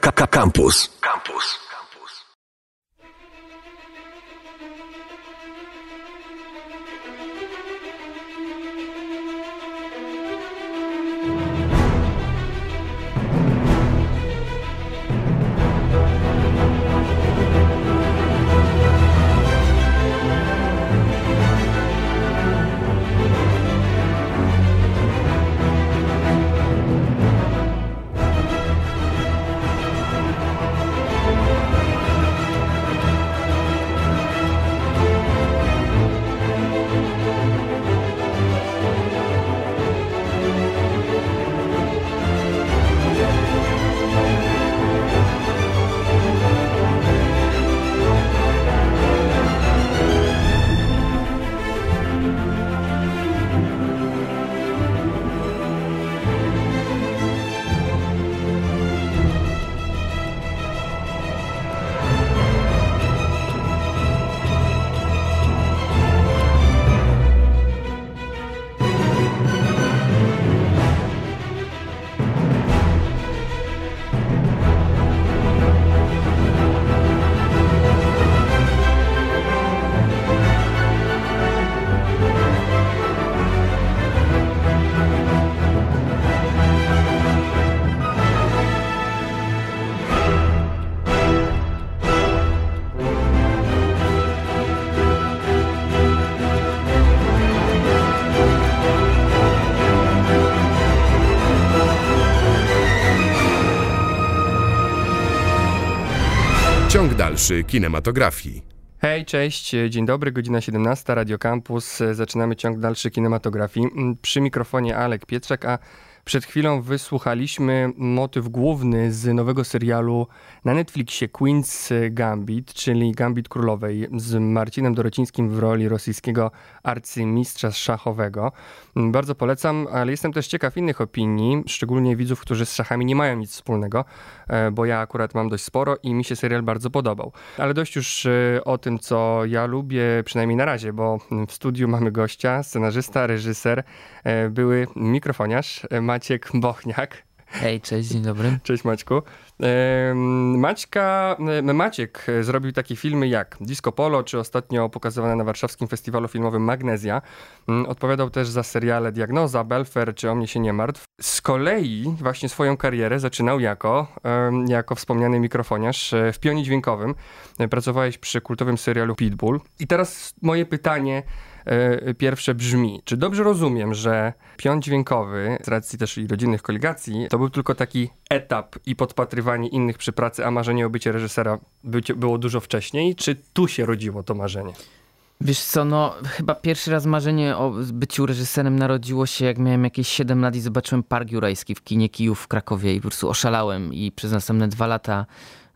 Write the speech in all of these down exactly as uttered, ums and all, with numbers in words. Campus. Campus. Ciąg dalszy kinematografii. Hej, cześć, dzień dobry, godzina siedemnasta, Radio Campus. Zaczynamy ciąg dalszy kinematografii. Przy mikrofonie Alek Pietrzak, a przed chwilą wysłuchaliśmy motyw główny z nowego serialu na Netflixie Queen's Gambit, czyli Gambit Królowej, z Marcinem Dorocińskim w roli rosyjskiego arcymistrza szachowego. Bardzo polecam, ale jestem też ciekaw innych opinii, szczególnie widzów, którzy z szachami nie mają nic wspólnego, bo ja akurat mam dość sporo i mi się serial bardzo podobał. Ale dość już o tym, co ja lubię, przynajmniej na razie, bo w studiu mamy gościa, scenarzysta, reżyser, były mikrofoniarz, Maciek Bochniak. Hej, cześć, dzień dobry. Cześć Maćku. Maćka, Maciek zrobił takie filmy jak Disco Polo, czy ostatnio pokazywane na warszawskim festiwalu filmowym Magnezja. Odpowiadał też za seriale Diagnoza, Belfer, czy O Mnie się nie martw. Z kolei właśnie swoją karierę zaczynał jako, jako wspomniany mikrofoniarz w pionie dźwiękowym. Pracowałeś przy kultowym serialu Pitbull. I teraz moje pytanie pierwsze brzmi, czy dobrze rozumiem, że pion dźwiękowy, z racji też i rodzinnych koligacji, to był tylko taki etap i podpatrywanie innych przy pracy, a marzenie o bycie reżysera bycie, było dużo wcześniej? Czy tu się rodziło to marzenie? Wiesz co, no chyba pierwszy raz marzenie o byciu reżyserem narodziło się, jak miałem jakieś siedem lat i zobaczyłem Park Jurajski w kinie Kijów w Krakowie i po prostu oszalałem i przez następne dwa lata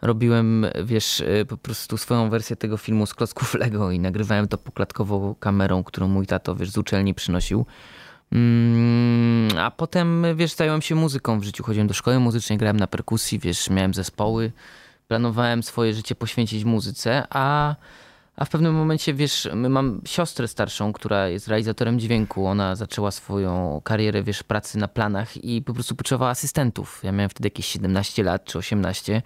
robiłem, wiesz, po prostu swoją wersję tego filmu z klocków Lego i nagrywałem to poklatkową kamerą, którą mój tato, wiesz, z uczelni przynosił. Mm, a potem, wiesz, zająłem się muzyką w życiu. Chodziłem do szkoły muzycznej, grałem na perkusji, wiesz, miałem zespoły. Planowałem swoje życie poświęcić muzyce, a, a w pewnym momencie, wiesz, mam siostrę starszą, która jest realizatorem dźwięku. Ona zaczęła swoją karierę, wiesz, pracy na planach i po prostu potrzebowała asystentów. Ja miałem wtedy jakieś siedemnaście lat czy osiemnaście.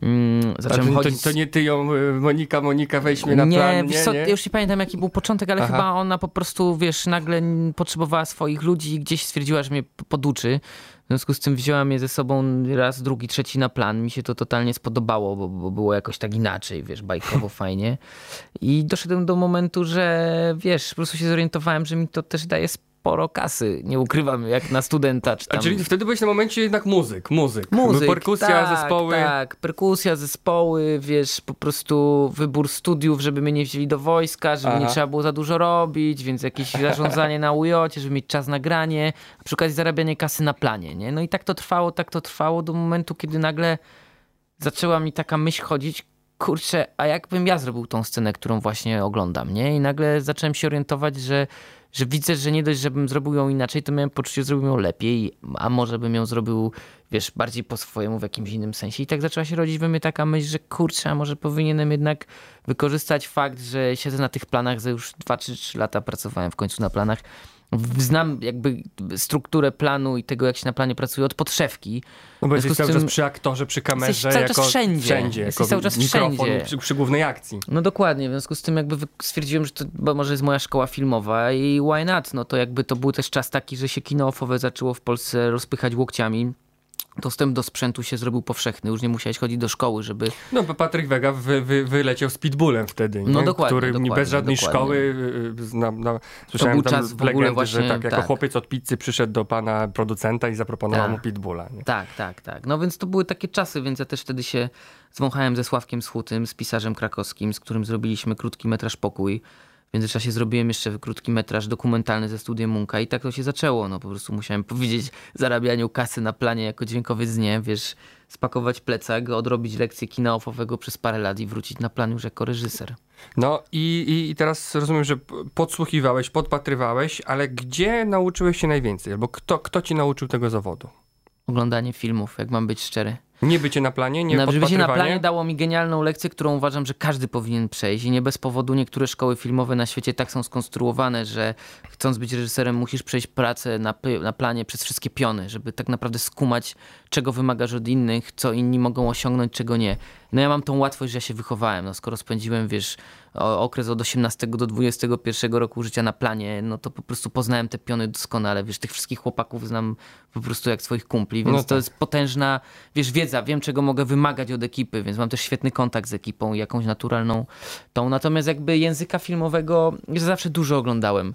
Hmm, zacząłem to, chodzić... to nie ty ją, Monika, Monika, weź mnie na nie, plan. Nie, co, nie, już nie pamiętam jaki był początek, ale Aha. chyba ona po prostu, wiesz, nagle potrzebowała swoich ludzi i gdzieś stwierdziła, że mnie poduczy. W związku z tym wzięła mnie ze sobą raz, drugi, trzeci na plan. Mi się to totalnie spodobało, bo, bo było jakoś tak inaczej, wiesz, bajkowo, fajnie. I doszedłem do momentu, że wiesz, po prostu się zorientowałem, że mi to też daje sporo kasy, nie ukrywam, jak na studenta. Czy tam... A czyli wtedy byłeś na momencie jednak muzyk, muzyk. muzyk perkusja, tak, zespoły. Tak, perkusja, zespoły, wiesz, po prostu wybór studiów, żeby mnie nie wzięli do wojska, żeby Aha. nie trzeba było za dużo robić, więc jakieś zarządzanie na U Jocie, żeby mieć czas na granie, a przy okazji zarabianie kasy na planie, nie? No i tak to trwało, tak to trwało do momentu, kiedy nagle zaczęła mi taka myśl chodzić, kurczę, a jakbym ja zrobił tą scenę, którą właśnie oglądam, nie? I nagle zacząłem się orientować, że że widzę, że nie dość, żebym zrobił ją inaczej, to miałem poczucie, że zrobiłem ją lepiej, a może bym ją zrobił, wiesz, bardziej po swojemu w jakimś innym sensie. I tak zaczęła się rodzić we mnie taka myśl, że kurczę, a może powinienem jednak wykorzystać fakt, że siedzę na tych planach, że już dwa czy trzy lata pracowałem w końcu na planach, znam jakby strukturę planu i tego, jak się na planie pracuje od podszewki. No bo jesteś cały czas przy aktorze, przy kamerze, cały jako czas wszędzie. wszędzie jesteś cały czas wszędzie. Przy, przy głównej akcji. No dokładnie, w związku z tym jakby stwierdziłem, że to bo może jest moja szkoła filmowa i why not? No to jakby to był też czas taki, że się kino ofowe zaczęło w Polsce rozpychać łokciami. Dostęp do sprzętu się zrobił powszechny. Już nie musiałeś chodzić do szkoły, żeby... No bo Patryk Vega wy, wy, wyleciał z Pitbullem wtedy, nie? No dokładnie, który dokładnie, bez żadnej dokładnie. szkoły... Na, na, słyszałem tam w legendy, właśnie, że tak, jako tak. chłopiec od pizzy przyszedł do pana producenta i zaproponował tak. mu Pitbulla. Nie? Tak, tak, tak. No więc to były takie czasy, więc ja też wtedy się zwąchałem ze Sławkiem Schutym, z pisarzem krakowskim, z którym zrobiliśmy krótki metraż Pokój. W międzyczasie zrobiłem jeszcze krótki metraż dokumentalny ze studiem Munka i tak to się zaczęło. No po prostu musiałem powiedzieć zarabianiu kasy na planie jako dźwiękowiec nie, wiesz, spakować plecak, odrobić lekcję kina ofowego przez parę lat i wrócić na plan już jako reżyser. No i, i, i teraz rozumiem, że podsłuchiwałeś, podpatrywałeś, ale gdzie nauczyłeś się najwięcej? Albo kto, kto ci nauczył tego zawodu? Oglądanie filmów, jak mam być szczery. Nie bycie na planie, nie no, podpatrywanie? Bycie na planie dało mi genialną lekcję, którą uważam, że każdy powinien przejść. I nie bez powodu niektóre szkoły filmowe na świecie tak są skonstruowane, że chcąc być reżyserem musisz przejść pracę na, na planie przez wszystkie piony, żeby tak naprawdę skumać, czego wymagasz od innych, co inni mogą osiągnąć, czego nie. No ja mam tą łatwość, że ja się wychowałem. No skoro spędziłem, wiesz, okres od osiemnastego do dwudziestego pierwszego roku życia na planie, no to po prostu poznałem te piony doskonale. Wiesz, tych wszystkich chłopaków znam po prostu jak swoich kumpli, więc no tak. to jest potężna, wiesz, wiedza. Wiem, czego mogę wymagać od ekipy, więc mam też świetny kontakt z ekipą i jakąś naturalną tą. Natomiast jakby języka filmowego ja zawsze dużo oglądałem.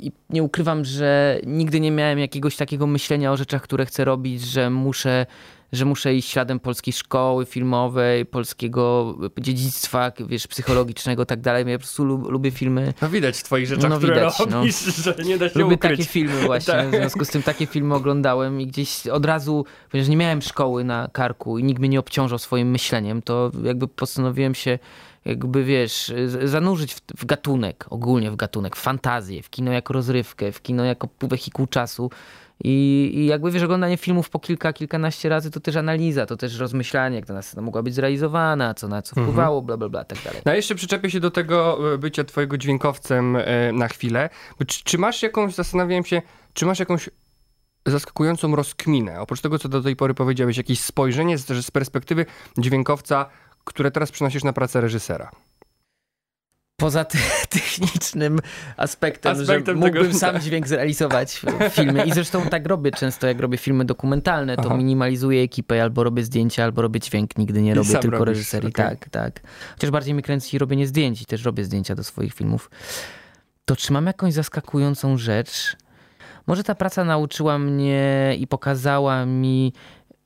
I nie ukrywam, że nigdy nie miałem jakiegoś takiego myślenia o rzeczach, które chcę robić, że muszę, że muszę iść śladem polskiej szkoły filmowej, polskiego dziedzictwa, wiesz, psychologicznego i tak dalej. Ja po prostu lub, lubię filmy. No widać w twoich rzeczach, no, które widać, robisz, no. że nie da się lubię ukryć. Lubię takie filmy właśnie, tak. w związku z tym takie filmy oglądałem i gdzieś od razu, ponieważ nie miałem szkoły na karku i nikt mnie nie obciążał swoim myśleniem, to jakby postanowiłem się jakby, wiesz, zanurzyć w, w gatunek, ogólnie w gatunek, w fantazję, w kino jako rozrywkę, w kino jako wehikuł czasu. I, I jakby, wiesz, oglądanie filmów po kilka, kilkanaście razy to też analiza, to też rozmyślanie, jak ta scena mogła być zrealizowana, co na co wpływało, mhm. bla, bla, bla, tak dalej. No a jeszcze przyczepię się do tego bycia twojego dźwiękowcem na chwilę. Czy, czy masz jakąś, zastanawiałem się, czy masz jakąś zaskakującą rozkminę? Oprócz tego, co do tej pory powiedziałeś, jakieś spojrzenie z, z perspektywy dźwiękowca, które teraz przynosisz na pracę reżysera? Poza ty- technicznym aspektem, aspektem że mógłbym tego... sam dźwięk zrealizować w filmie. I zresztą tak robię często, jak robię filmy dokumentalne, to Aha. minimalizuję ekipę, albo robię zdjęcia, albo robię dźwięk. Nigdy nie robię tylko robisz, reżyserii. Okay. Tak, tak. Chociaż bardziej mi kręci robienie zdjęć i też robię zdjęcia do swoich filmów. To czy mam jakąś zaskakującą rzecz? Może ta praca nauczyła mnie i pokazała mi,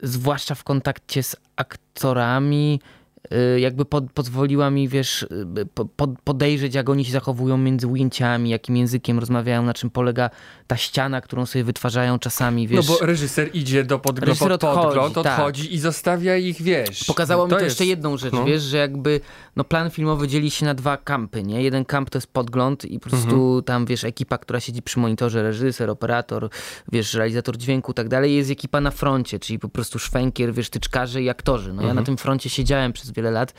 zwłaszcza w kontakcie z aktorami, jakby pod, pozwoliła mi, wiesz, pod, podejrzeć, jak oni się zachowują między ujęciami, jakim językiem rozmawiają, na czym polega ta ściana, którą sobie wytwarzają czasami, wiesz. No bo reżyser idzie do podgl- reżyser pod, podgląd, odchodzi, odchodzi tak. i zostawia ich, wiesz. Pokazało no, mi to jest... jeszcze jedną rzecz, no. wiesz, że jakby no plan filmowy dzieli się na dwa kampy, nie? Jeden kamp to jest podgląd i po prostu mhm. tam, wiesz, ekipa, która siedzi przy monitorze, reżyser, operator, wiesz, realizator dźwięku i tak dalej, jest ekipa na froncie, czyli po prostu szwękier, wiesz, tyczkarze i aktorzy. No mhm. ja na tym froncie siedziałem przez wiele lat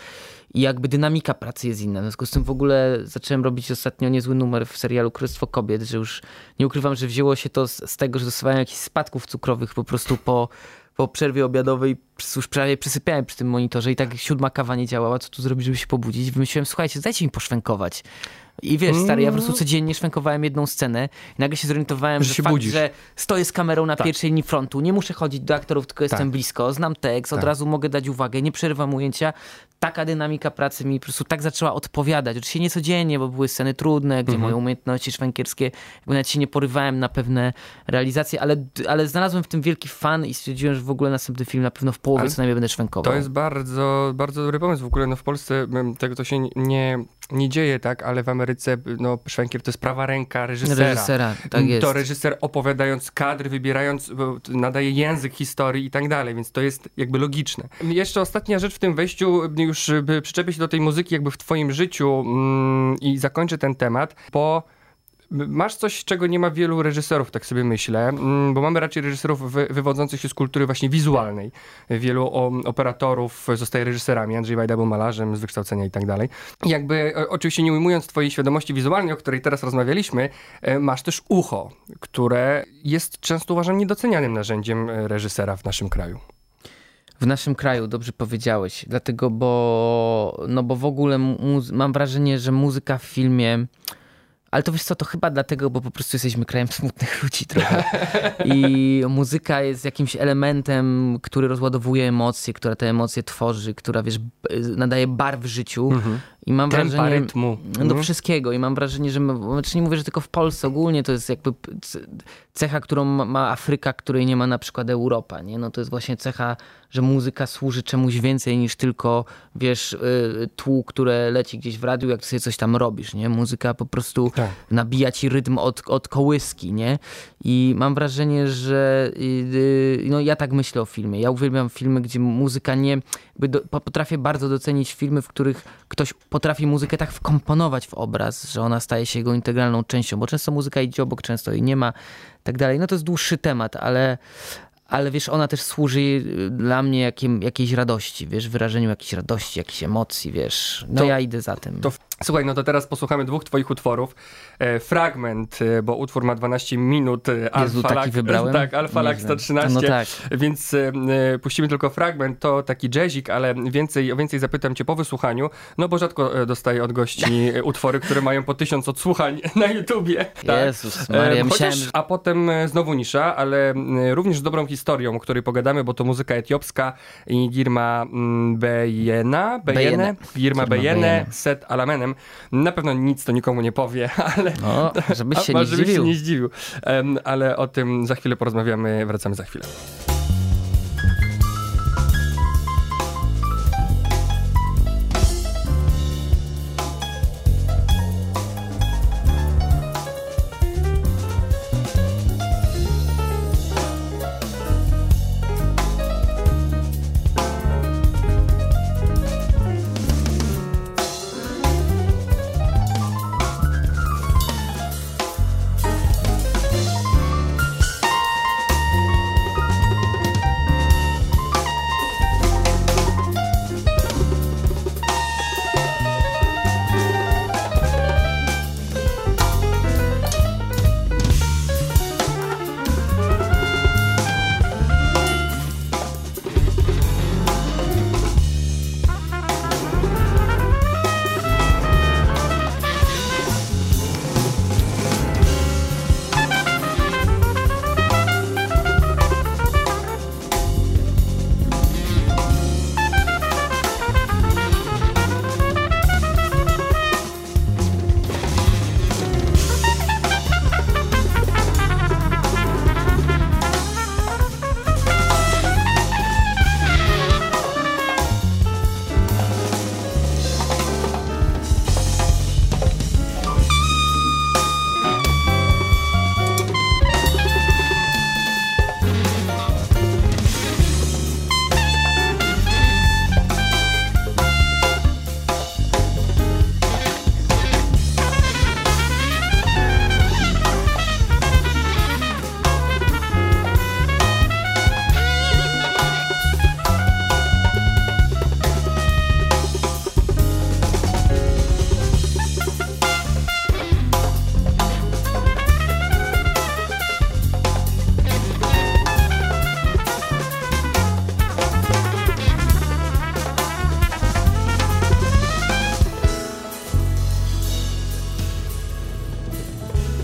i jakby dynamika pracy jest inna. W związku z tym w ogóle zacząłem robić ostatnio niezły numer w serialu Królestwo Kobiet, że już nie ukrywam, że wzięło się to z, z tego, że dostawałem jakichś spadków cukrowych po prostu po, po przerwie obiadowej. Już prawie przysypiałem przy tym monitorze i tak siódma kawa nie działała. Co tu zrobić, żeby się pobudzić? Wymyśliłem, słuchajcie, dajcie mi poszwękować. I wiesz, stary, ja po prostu codziennie szwękowałem jedną scenę. Nagle się zorientowałem, że, że się fakt, budzisz. że stoję z kamerą na tak. pierwszej linii frontu, nie muszę chodzić do aktorów, tylko tak. jestem blisko, znam tekst, tak. od razu mogę dać uwagę, nie przerywam ujęcia. Taka dynamika pracy mi po prostu tak zaczęła odpowiadać. Oczywiście nie codziennie, bo były sceny trudne, gdzie mhm. moje umiejętności szwękierskie, nawet się nie porywałem na pewne realizacje, ale, ale znalazłem w tym wielki fan i stwierdziłem, że w ogóle następny film na pewno w połowie ale co najmniej będę szwękował. To jest bardzo, bardzo dobry pomysł. W ogóle no w Polsce tego to się nie, nie dzieje, tak, ale w Ameryce Ameryce, no szwękier to jest prawa ręka reżysera. reżysera tak jest. To reżyser opowiadając kadr, wybierając, nadaje język historii i tak dalej, więc to jest jakby logiczne. Jeszcze ostatnia rzecz w tym wejściu, już przyczepię się do tej muzyki jakby w twoim życiu mm, i zakończę ten temat, po Masz coś, czego nie ma wielu reżyserów, tak sobie myślę, bo mamy raczej reżyserów wy, wywodzących się z kultury właśnie wizualnej. Wielu o, operatorów zostaje reżyserami. Andrzej Wajda był malarzem z wykształcenia i tak dalej. Jakby oczywiście nie ujmując twojej świadomości wizualnej, o której teraz rozmawialiśmy, masz też ucho, które jest często uważam niedocenianym narzędziem reżysera w naszym kraju. W naszym kraju, dobrze powiedziałeś, dlatego bo, no bo w ogóle muzy- mam wrażenie, że muzyka w filmie... Ale to wiesz co, to chyba dlatego, bo po prostu jesteśmy krajem smutnych ludzi trochę. I muzyka jest jakimś elementem, który rozładowuje emocje, która te emocje tworzy, która wiesz, nadaje barw życiu. Mm-hmm. I mam tempa, wrażenie... rytmu. Do mm-hmm. wszystkiego. I mam wrażenie, że... Znaczy nie mówię, że tylko w Polsce ogólnie to jest jakby cecha, którą ma Afryka, której nie ma na przykład Europa, nie? No to jest właśnie cecha, że muzyka służy czemuś więcej niż tylko, wiesz, tłu, które leci gdzieś w radiu, jak ty sobie coś tam robisz, nie? Muzyka po prostu... Tak. Nabija ci rytm od, od kołyski, nie? I mam wrażenie, że yy, no ja tak myślę o filmie. Ja uwielbiam filmy, gdzie muzyka nie... Do, potrafię bardzo docenić filmy, w których ktoś potrafi muzykę tak wkomponować w obraz, że ona staje się jego integralną częścią, bo często muzyka idzie obok, często jej nie ma, tak dalej. No to jest dłuższy temat, ale... Ale wiesz, ona też służy dla mnie jakim, jakiejś radości, wiesz, wyrażeniu jakiejś radości, jakichś emocji, wiesz. No to, ja idę za tym. To, słuchaj, no to teraz posłuchamy dwóch twoich utworów. E, fragment, bo utwór ma dwanaście minut. Jezu, Alphalag, taki wybrałem? Tak, Alphalag sto trzynaście. No tak. Więc e, puścimy tylko fragment, to taki jazzik, ale więcej, o więcej zapytam cię po wysłuchaniu, no bo rzadko dostaję od gości utwory, które mają po tysiąc odsłuchań na YouTubie. Tak. Jezus Maria, e, chociaż, myślałem, że... A potem znowu nisza, ale również z dobrą historią, o której pogadamy, bo to muzyka etiopska i Girma Bejena, Bejene, Girma Bejene, Set Alamenem. Na pewno nic to nikomu nie powie, ale... No, żebyś się, a, nie, żebyś się nie zdziwił. Um, ale o tym za chwilę porozmawiamy, wracamy za chwilę.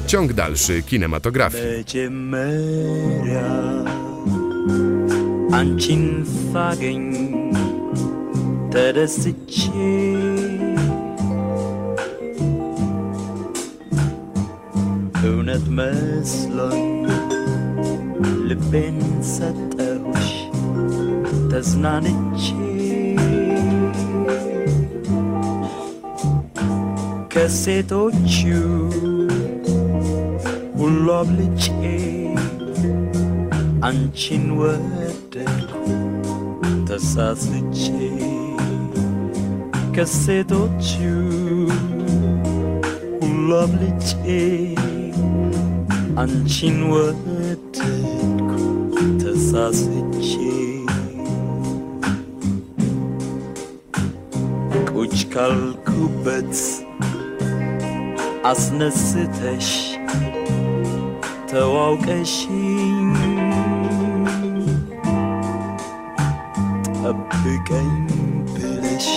Ciąg dalszy kinematografii. Lovely Anchin word the sausage Casedo chu Lovely Ancinła tylko te zasyci Kućkal kubec a znesyteś te łałkesi a pykań byleś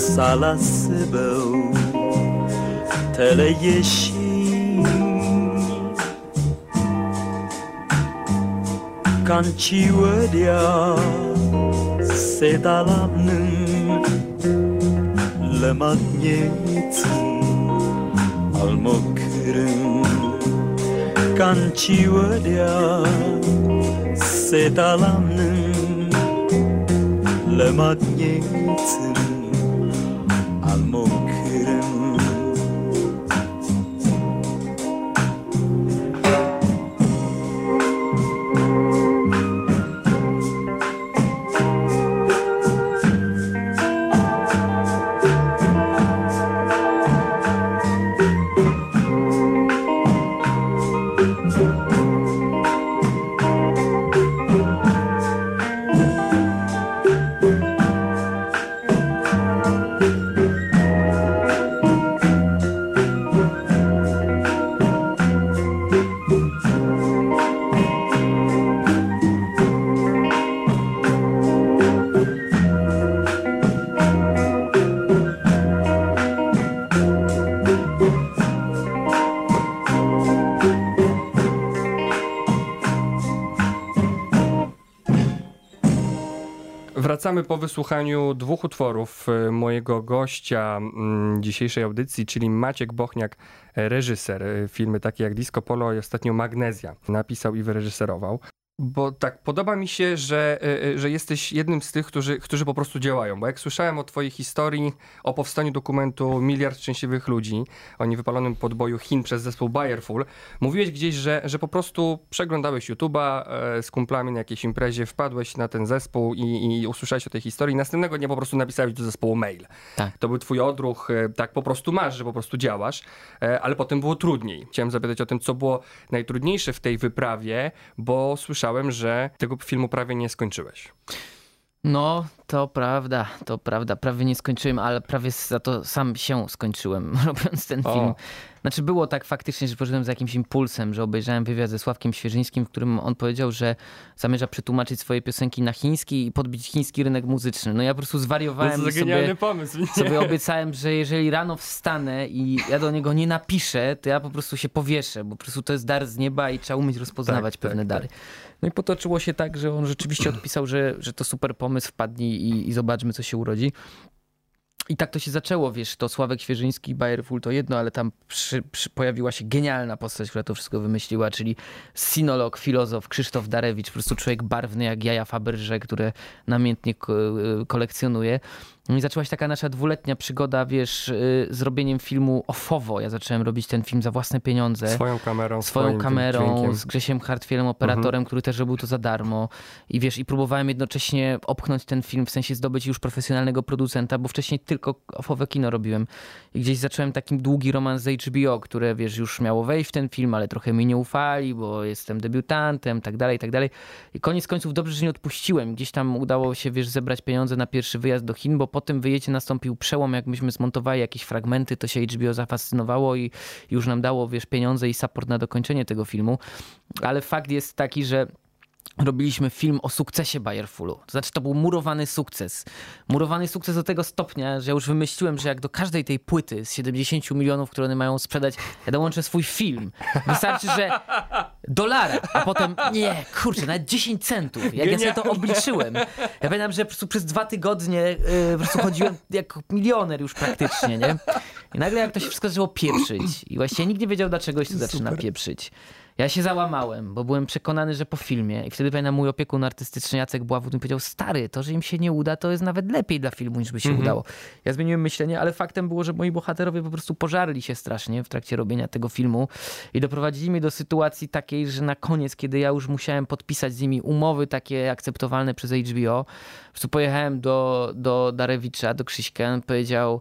sala sybeł tele jeśli Kanciły dia sedalamnym lemadniecim almokrym Kanciły dia sedalamnym lemadniecim almokrym Wracamy po wysłuchaniu dwóch utworów mojego gościa dzisiejszej audycji, czyli Maciek Bochniak, reżyser. Filmy takie jak Disco Polo i ostatnio Magnezja napisał i wyreżyserował. Bo tak podoba mi się, że, że jesteś jednym z tych, którzy, którzy po prostu działają. Bo jak słyszałem o twojej historii, o powstaniu dokumentu Miliard Szczęśliwych Ludzi, o niewywalonym podboju Chin przez zespół Bayer Full, mówiłeś gdzieś, że, że po prostu przeglądałeś YouTube'a z kumplami na jakiejś imprezie, wpadłeś na ten zespół i, i usłyszałeś o tej historii. Następnego dnia po prostu napisałeś do zespołu mail. Tak. To był twój odruch, tak po prostu masz, że po prostu działasz, ale potem było trudniej. Chciałem zapytać o tym, co było najtrudniejsze w tej wyprawie, bo słyszałem, że tego filmu prawie nie skończyłeś. No, to prawda, to prawda. Prawie nie skończyłem, ale prawie za to sam się skończyłem, robiąc ten o. film. Znaczy było tak faktycznie, że poszedłem za jakimś impulsem, że obejrzałem wywiad ze Sławkiem Świeżyńskim, w którym on powiedział, że zamierza przetłumaczyć swoje piosenki na chiński i podbić chiński rynek muzyczny. No ja po prostu zwariowałem. To genialny pomysł. Sobie obiecałem, że jeżeli rano wstanę i ja do niego nie napiszę, to ja po prostu się powieszę, bo po prostu to jest dar z nieba i trzeba umieć rozpoznawać tak, pewne tak, dary. Tak. No i potoczyło się tak, że on rzeczywiście odpisał, że, że to super pomysł, wpadnij i, i zobaczmy, co się urodzi. I tak to się zaczęło, wiesz, to Sławek Świeżyński, Bayer Full to jedno, ale tam przy, przy pojawiła się genialna postać, która to wszystko wymyśliła, czyli sinolog, filozof Krzysztof Darewicz, po prostu człowiek barwny jak jaja Faberże, które namiętnie kolekcjonuje. I zaczęła się taka nasza dwuletnia przygoda, wiesz, z zrobieniem filmu ofowo. Ja zacząłem robić ten film za własne pieniądze. Swoją kamerą. Swoją kamerą, dźwiękiem. Z Grzesiem Hartwielem, operatorem, mm-hmm. który też robił to za darmo. I wiesz, i próbowałem jednocześnie opchnąć ten film, w sensie zdobyć już profesjonalnego producenta, bo wcześniej tylko ofowe kino robiłem. I gdzieś zacząłem taki długi romans z H B O, które, wiesz, już miało wejść w ten film, ale trochę mi nie ufali, bo jestem debiutantem, tak dalej, tak dalej. I koniec końców dobrze, że nie odpuściłem. Gdzieś tam udało się, wiesz, zebrać pieniądze na pierwszy wyjazd do Chin, bo po tym wyjeździe nastąpił przełom, jak myśmy zmontowali jakieś fragmenty, to się H B O zafascynowało i już nam dało, wiesz, pieniądze i support na dokończenie tego filmu. Ale fakt jest taki, że robiliśmy film o sukcesie Bayer Fullu. To znaczy to był murowany sukces. Murowany sukces do tego stopnia, że ja już wymyśliłem, że jak do każdej tej płyty z siedemdziesięciu milionów, które one mają sprzedać, ja dołączę swój film. Wystarczy, że dolara, a potem nie, kurczę, nawet dziesięć centów. Jak Genialne. Ja sobie to obliczyłem. Ja pamiętam, że po prostu przez dwa tygodnie yy, po prostu chodziłem jak milioner już praktycznie, nie? I nagle jak to się wszystko zaczęło pieprzyć. I właściwie nikt nie wiedział, dlaczego się to zaczyna pieprzyć. Ja się załamałem, bo byłem przekonany, że po filmie. I wtedy pamiętam, mój opiekun artystyczny Jacek Bławut mi powiedział, stary, to, że im się nie uda, to jest nawet lepiej dla filmu, niż by się mm-hmm. udało. Ja zmieniłem myślenie, ale faktem było, że moi bohaterowie po prostu pożarli się strasznie w trakcie robienia tego filmu i doprowadzili mnie do sytuacji takiej, że na koniec, kiedy ja już musiałem podpisać z nimi umowy takie akceptowalne przez H B O, po prostu pojechałem do, do Darewicza, do Krzyśka, on powiedział...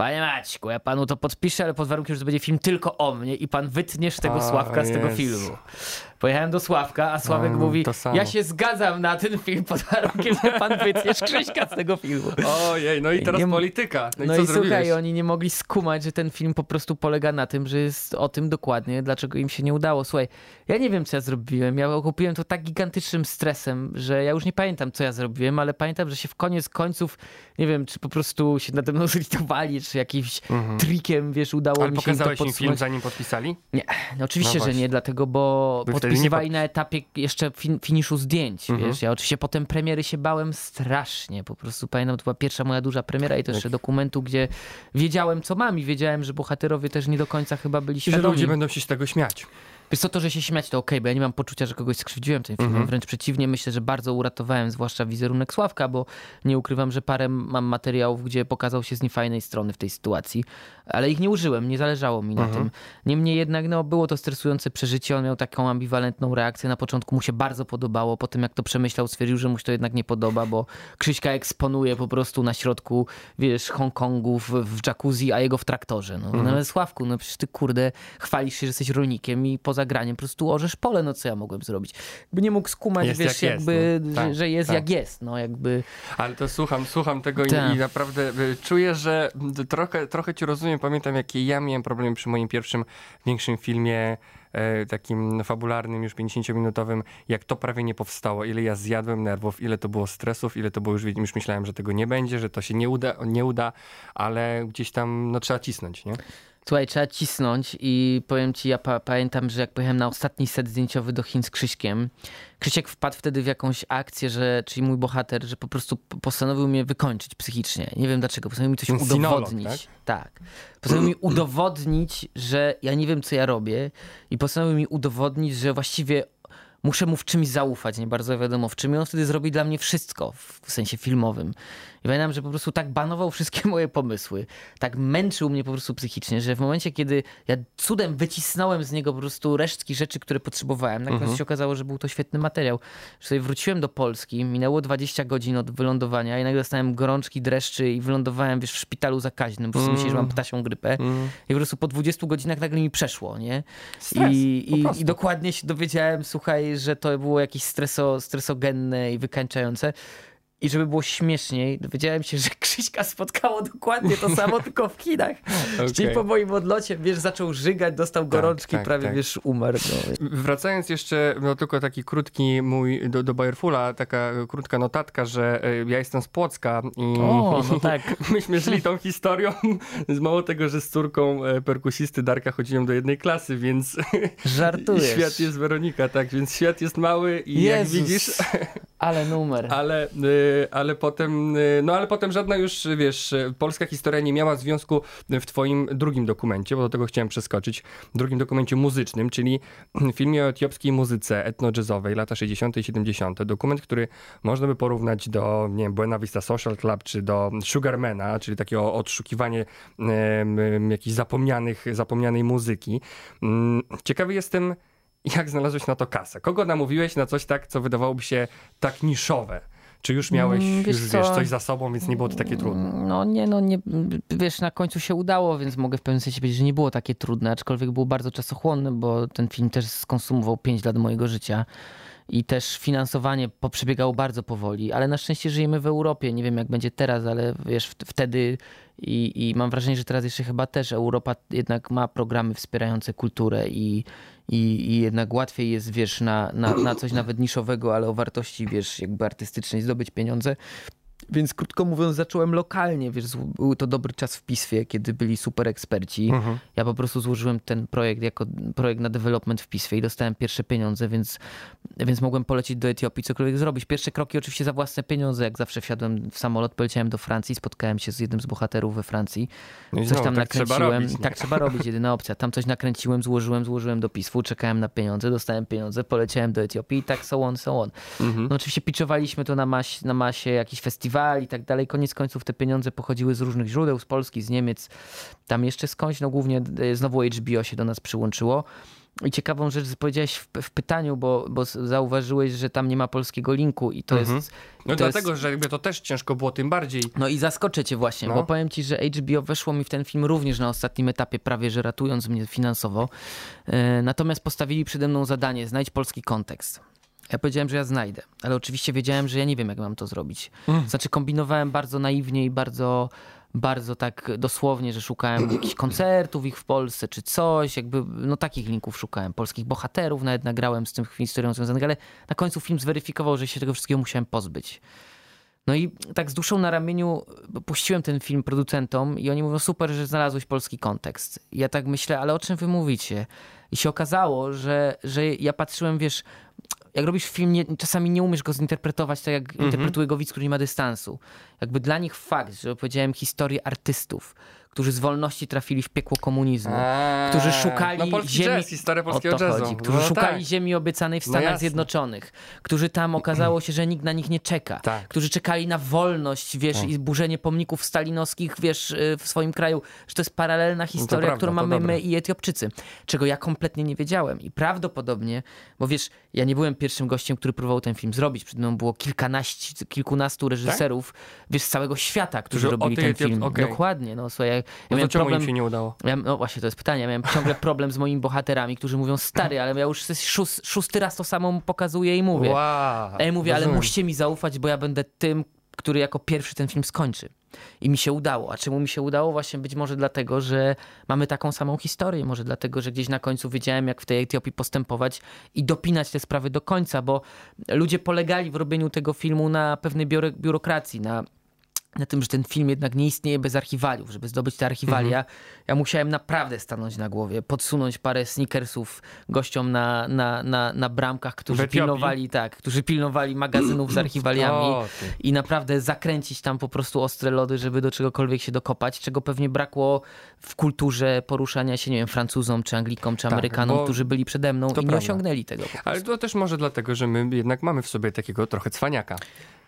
Panie Maćku, ja panu to podpiszę, ale pod warunkiem, że to będzie film tylko o mnie i pan wytniesz tego o, Sławka z yes. tego filmu. Pojechałem do Sławka, a Sławek um, mówi, ja się zgadzam na ten film pod warunkiem, że pan wytniesz Krzyśka z tego filmu. Ojej, no i teraz nie, polityka. No, no i, co i słuchaj, oni nie mogli skumać, że ten film po prostu polega na tym, że jest o tym dokładnie, dlaczego im się nie udało. Słuchaj, ja nie wiem, co ja zrobiłem. Ja okupiłem to tak gigantycznym stresem, że ja już nie pamiętam, co ja zrobiłem, ale pamiętam, że się w koniec końców, nie wiem, czy po prostu się nade mną zlitowali, czy jakimś mhm. trikiem, wiesz, udało ale mi się im to podsumować. Ale pokazałeś im film, zanim podpisali? Nie, no oczywiście, no że nie, dlatego, bo... By Pisywali na etapie jeszcze fin- finiszu zdjęć, mhm. wiesz, ja oczywiście potem premiery się bałem strasznie, po prostu pamiętam, to była pierwsza moja duża premiera i to jeszcze dokumentu, gdzie wiedziałem, co mam i wiedziałem, że bohaterowie też nie do końca chyba byli świadomi. I że ludzie będą się z tego śmiać. Wiesz co, to, że się śmiać to okej, okay, bo ja nie mam poczucia, że kogoś skrzywdziłem tym filmem, mhm. wręcz przeciwnie, myślę, że bardzo uratowałem, zwłaszcza wizerunek Sławka, bo nie ukrywam, że parę mam materiałów, gdzie pokazał się z niefajnej strony w tej sytuacji, ale ich nie użyłem, nie zależało mi mhm. na tym. Niemniej jednak no, było to stresujące przeżycie, on miał taką ambiwalentną reakcję, na początku mu się bardzo podobało, po tym jak to przemyślał, stwierdził, że mu się to jednak nie podoba, bo Krzyśka eksponuje po prostu na środku, wiesz, Hongkongu w, w jacuzzi, a jego w traktorze. No, mhm. no ale Sławku, no przecież ty kurde, chwalisz się, że jesteś rolnikiem i poza zagraniem, po prostu orzesz pole, no co ja mogłem zrobić? Jakby nie mógł skumać, jest, wiesz, jak jakby, jest, no. tak, że, że jest tak. jak jest, no jakby. Ale to słucham, słucham tego tak. i, i naprawdę czuję, że trochę, trochę cię rozumiem, pamiętam jakie ja miałem problemy przy moim pierwszym większym filmie, takim fabularnym, już pięćdziesięciominutowym, jak to prawie nie powstało, ile ja zjadłem nerwów, ile to było stresów, ile to było, już, już myślałem, że tego nie będzie, że to się nie uda, nie uda, ale gdzieś tam no, trzeba cisnąć, nie? Słuchaj, trzeba cisnąć i powiem ci, ja pa- pamiętam, że jak pojechałem na ostatni set zdjęciowy do Chin z Krzyśkiem, Krzysiek wpadł wtedy w jakąś akcję, że, czyli mój bohater, że po prostu postanowił mnie wykończyć psychicznie. Nie wiem dlaczego, postanowił mi coś udowodnić. Sinolog, tak? tak. Postanowił mi udowodnić, że ja nie wiem, co ja robię i postanowił mi udowodnić, że właściwie muszę mu w czymś zaufać, nie bardzo wiadomo w czym. I on wtedy zrobi dla mnie wszystko, w sensie filmowym. I pamiętam, że po prostu tak banował wszystkie moje pomysły. Tak męczył mnie po prostu psychicznie, że w momencie, kiedy ja cudem wycisnąłem z niego po prostu resztki rzeczy, które potrzebowałem, na końcu się okazało, że był to świetny materiał. Że sobie wróciłem do Polski, minęło dwadzieścia godzin od wylądowania i nagle dostałem gorączki, dreszczy i wylądowałem, wiesz, w szpitalu zakaźnym. Po prostu myślałem, że mam ptasią grypę. Mm. I po prostu po dwudziestu godzinach nagle mi przeszło, nie? Stres, I, i, I dokładnie się dowiedziałem, słuchaj, że to było jakieś streso, stresogenne i wykańczające. I żeby było śmieszniej, dowiedziałem się, że Krzyśka spotkało dokładnie to samo, tylko w kinach. Okay. Czyli po moim odlocie, wiesz, zaczął żygać, dostał tak, gorączki, tak, prawie, tak. wiesz, umarł. No. Wracając jeszcze, no tylko taki krótki mój, do, do Bayer Fulla, taka krótka notatka, że ja jestem z Płocka i o, no tak. myśmy szli tą historią. Mało tego, że z córką perkusisty Darka chodziłem do jednej klasy, więc... Żartujesz. Świat jest Weronika, tak, więc świat jest mały i Jezus, jak widzisz... Ale numer. Ale... ale potem, no ale potem żadna już, wiesz, polska historia nie miała związku w twoim drugim dokumencie, bo do tego chciałem przeskoczyć, w drugim dokumencie muzycznym, czyli w filmie o etiopskiej muzyce etno-jazzowej lata sześćdziesiąte i siedemdziesiąte. Dokument, który można by porównać do, nie wiem, Buena Vista Social Club, czy do Sugarmana, czyli takie odszukiwanie um, jakichś zapomnianych, zapomnianej muzyki. Um, ciekawy jestem, jak znalazłeś na to kasę? Kogo namówiłeś na coś tak, co wydawałoby się tak niszowe? Czy już miałeś wiesz już, wiesz, coś za sobą, więc nie było to takie trudne? No nie, no nie, wiesz, na końcu się udało, więc mogę w pewnym sensie powiedzieć, że nie było takie trudne, aczkolwiek było bardzo czasochłonne, bo ten film też skonsumował pięć lat mojego życia. I też finansowanie poprzebiegało bardzo powoli, ale na szczęście żyjemy w Europie. Nie wiem, jak będzie teraz, ale wiesz, wtedy i, i mam wrażenie, że teraz jeszcze chyba też Europa jednak ma programy wspierające kulturę i, i, i jednak łatwiej jest, wiesz, na, na, na coś nawet niszowego, ale o wartości, wiesz, jakby artystycznej zdobyć pieniądze. Więc krótko mówiąc, zacząłem lokalnie, wiesz, był to dobry czas w Piswie, kiedy byli super eksperci. Mhm. Ja po prostu złożyłem ten projekt jako projekt na development w Piswie i dostałem pierwsze pieniądze, więc, więc mogłem polecieć do Etiopii, cokolwiek zrobić. Pierwsze kroki oczywiście za własne pieniądze, jak zawsze wsiadłem w samolot, poleciałem do Francji, spotkałem się z jednym z bohaterów we Francji. Coś no, tam tak nakręciłem. Trzeba robić, tak trzeba robić, jedyna opcja. Tam coś nakręciłem, złożyłem, złożyłem do Piswu, czekałem na pieniądze, dostałem pieniądze, poleciałem do Etiopii i tak so on, so on. Mhm. No oczywiście pitchowaliśmy to na, mas- na masie, jakiś festiwal i tak dalej. Koniec końców te pieniądze pochodziły z różnych źródeł, z Polski, z Niemiec, tam jeszcze skądś, no głównie znowu H B O się do nas przyłączyło. I ciekawą rzecz powiedziałeś w, w pytaniu, bo, bo zauważyłeś, że tam nie ma polskiego linku i to mhm. jest... No to dlatego, jest... że jakby to też ciężko było, tym bardziej. No i zaskoczę cię właśnie, no. bo powiem ci, że H B O weszło mi w ten film również na ostatnim etapie, prawie że ratując mnie finansowo. E, natomiast postawili przede mną zadanie, znajdź polski kontekst. Ja powiedziałem, że ja znajdę, ale oczywiście wiedziałem, że ja nie wiem, jak mam to zrobić. Mm. Znaczy kombinowałem bardzo naiwnie i bardzo... Bardzo tak dosłownie, że szukałem jakichś koncertów ich w Polsce czy coś, jakby no takich linków szukałem, polskich bohaterów, nawet nagrałem z tym historią związanych, ale na końcu film zweryfikował, że się tego wszystkiego musiałem pozbyć. No i tak z duszą na ramieniu puściłem ten film producentom i oni mówią, super, że znalazłeś polski kontekst. I ja tak myślę, ale o czym wy mówicie? I się okazało, że, że ja patrzyłem, wiesz, jak robisz film, nie, czasami nie umiesz go zinterpretować tak, jak mm-hmm. interpretuje go widz, który nie ma dystansu. Jakby dla nich fakt, że opowiedziałem historię artystów, którzy z wolności trafili w piekło komunizmu, eee, którzy szukali no polski ziemi... Jazz, historia polskiego jazzu. Chodzi, którzy no szukali tak. ziemi obiecanej w Stanach no Zjednoczonych, którzy tam okazało się, że nikt na nich nie czeka, tak. którzy czekali na wolność, wiesz, tak. i burzenie pomników stalinowskich, wiesz, w swoim kraju, że to jest paralelna historia, no to którą prawda, mamy my i Etiopczycy, czego ja kompletnie nie wiedziałem. I prawdopodobnie, bo wiesz, ja nie byłem pierwszym gościem, który próbował ten film zrobić, przed mną było kilkanaście, kilkunastu reżyserów, tak? wiesz, z całego świata, którzy że robili ten film. Okay. Dokładnie, no słuchaj, ja no to czemu problem... im się nie udało? Ja, no właśnie, to jest pytanie. Ja miałem ciągle problem z moimi bohaterami, którzy mówią, stary, ale ja już szóst, szósty raz to samo pokazuję i mówię. Wow, ja mówię, rozumiem. Ale musicie mi zaufać, bo ja będę tym, który jako pierwszy ten film skończy. I mi się udało. A czemu mi się udało? Właśnie być może dlatego, że mamy taką samą historię. Może dlatego, że gdzieś na końcu wiedziałem, jak w tej Etiopii postępować i dopinać te sprawy do końca, bo ludzie polegali w robieniu tego filmu na pewnej biurokracji, na... na tym, że ten film jednak nie istnieje bez archiwaliów. Żeby zdobyć te archiwalia, mhm. ja musiałem naprawdę stanąć na głowie, podsunąć parę sneakersów gościom na, na, na, na bramkach, którzy pilnowali, tak, którzy pilnowali magazynów z archiwaliami o, i naprawdę zakręcić tam po prostu ostre lody, żeby do czegokolwiek się dokopać, czego pewnie brakło w kulturze poruszania się, nie wiem, Francuzom, czy Anglikom, czy tak, Amerykanom, którzy byli przede mną i prawda. nie osiągnęli tego. Ale to też może dlatego, że my jednak mamy w sobie takiego trochę cwaniaka.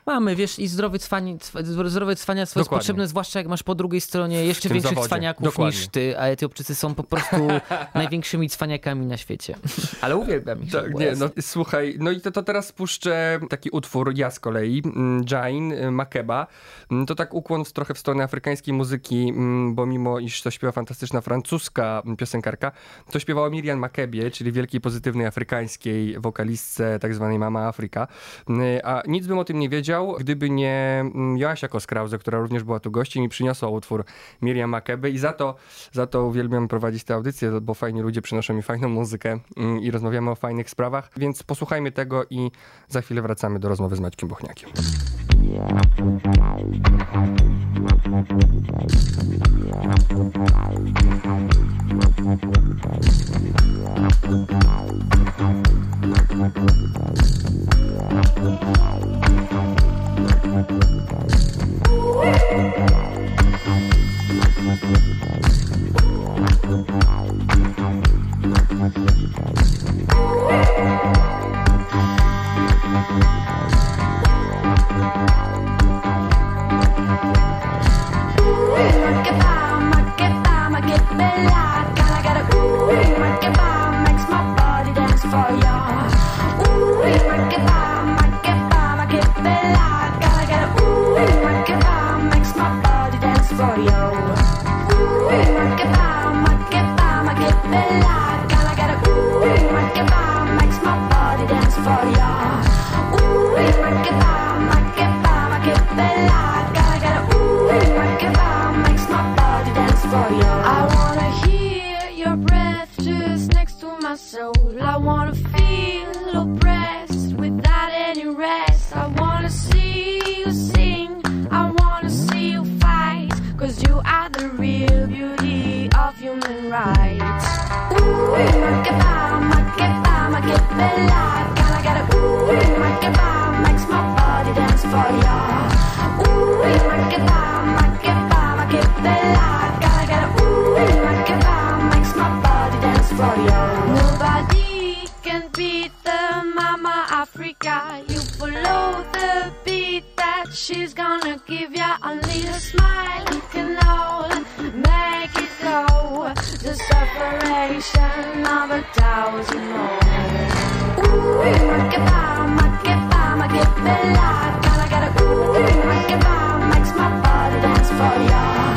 Mamy, wiesz, i zdrowy cwani, zdrowe cwaniactwo jest potrzebne, zwłaszcza jak masz po drugiej stronie jeszcze większych zawodzie. cwaniaków Dokładnie. niż ty, a Etiopczycy są po prostu największymi cwaniakami na świecie. Ale uwielbiam ich. Tak, nie, no, słuchaj, no i to, to teraz puszczę taki utwór, ja z kolei, Jain, Makeba. To tak ukłon trochę w stronę afrykańskiej muzyki, bo mimo iż to śpiewa fantastyczna francuska piosenkarka, to śpiewała Miriam Makebie, czyli wielkiej pozytywnej afrykańskiej wokalistce, tak zwanej Mama Afryka. A nic bym o tym nie wiedział, gdyby nie Joasia Koskrauze, która również była tu gościem i przyniosła utwór Miriam Makeby i za to, za to uwielbiam prowadzić tę audycję, bo fajni ludzie przynoszą mi fajną muzykę i rozmawiamy o fajnych sprawach, więc posłuchajmy tego i za chwilę wracamy do rozmowy z Maćkiem Bochniakiem. Suffering vibration of a thousand holes. Ooh, make it bomb, make it bomb, make it belong. Girl, I gotta ooh, make it bomb, makes my body dance for ya.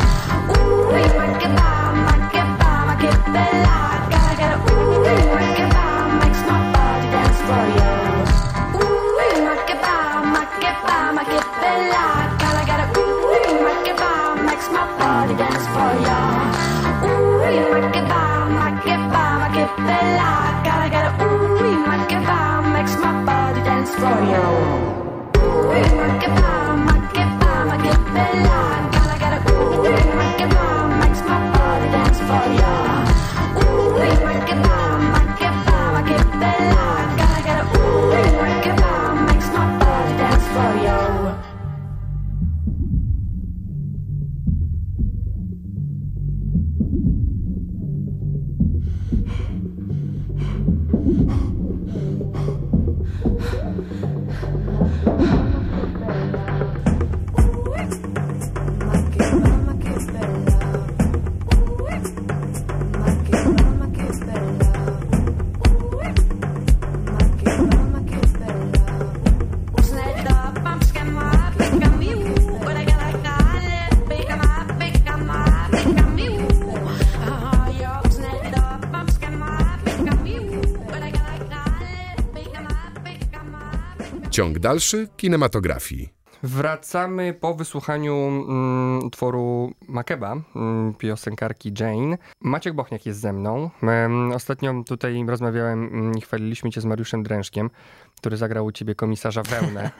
Ooh, make it bomb, make it bomb, make it belong. Girl, I gotta ooh, make it bomb, makes my body dance for ya. Ooh, make it bomb, make it bomb, make it belong. Girl, I gotta ooh, make it bomb, makes my body dance for ya. Ciąg dalszy kinematografii. Wracamy po wysłuchaniu mm, utworu Makeba, mm, piosenkarki Jane. Maciek Bochniak jest ze mną. Mm, ostatnio tutaj rozmawiałem i chwaliliśmy cię z Mariuszem Drężkiem, który zagrał u ciebie komisarza Wełnę.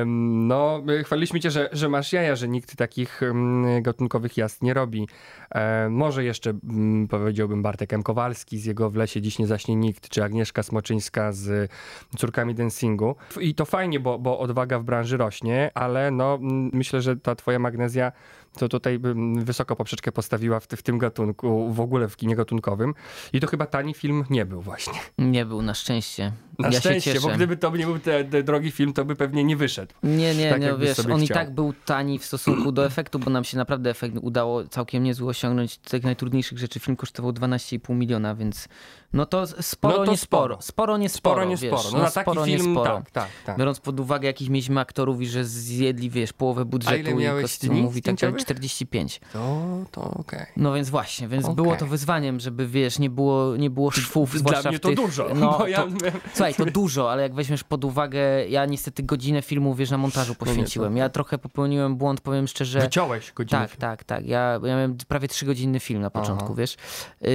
um, no, chwaliliśmy cię, że, że masz jaja, że nikt takich um, gatunkowych jazd nie robi. E, może jeszcze um, powiedziałbym Bartek M. Kowalski z jego W lesie dziś nie zaśnie nikt, czy Agnieszka Smoczyńska z Córkami dancingu. I to fajnie, bo, bo odwaga w branży rośnie, ale no, myślę, że ta twoja Magnezja to tutaj wysoko poprzeczkę postawiła w, w tym gatunku, w ogóle w kinie gatunkowym. I to chyba tani film nie był właśnie. Nie był, na szczęście. Na ja szczęście, się cieszę. Bo gdyby to nie był te, te drogi film, to by pewnie nie wyszedł. Nie, nie, tak no wiesz, on chciał. I tak był tani w stosunku do efektu, bo nam się naprawdę efekt udało całkiem niezły osiągnąć. Z tych najtrudniejszych rzeczy film kosztował dwanaście i pół miliona, więc no to sporo, no to nie sporo. Sporo, nie sporo. Sporo, nie sporo. Wiesz, no na sporo, taki film, nie sporo. Tak, tak, tak. Biorąc pod uwagę, jakich mieliśmy aktorów i że zjedli, wiesz, połowę budżetu i kostiumów i tak dalej, czterdzieści pięć. To, to okej. Okay. No więc właśnie, więc okay. Było to wyzwaniem, żeby, wiesz, nie było, nie było szwów. Dla mnie to tych, dużo. No, to, ja... Słuchaj, to dużo, ale jak weźmiesz pod uwagę, ja niestety godzinę filmu, wiesz, na montażu poświęciłem. No nie, to... Ja trochę popełniłem błąd, powiem szczerze. Wyciąłeś godzinę. Tak, tak, tak. Ja, ja miałem prawie trzygodzinny film na początku, aha, wiesz.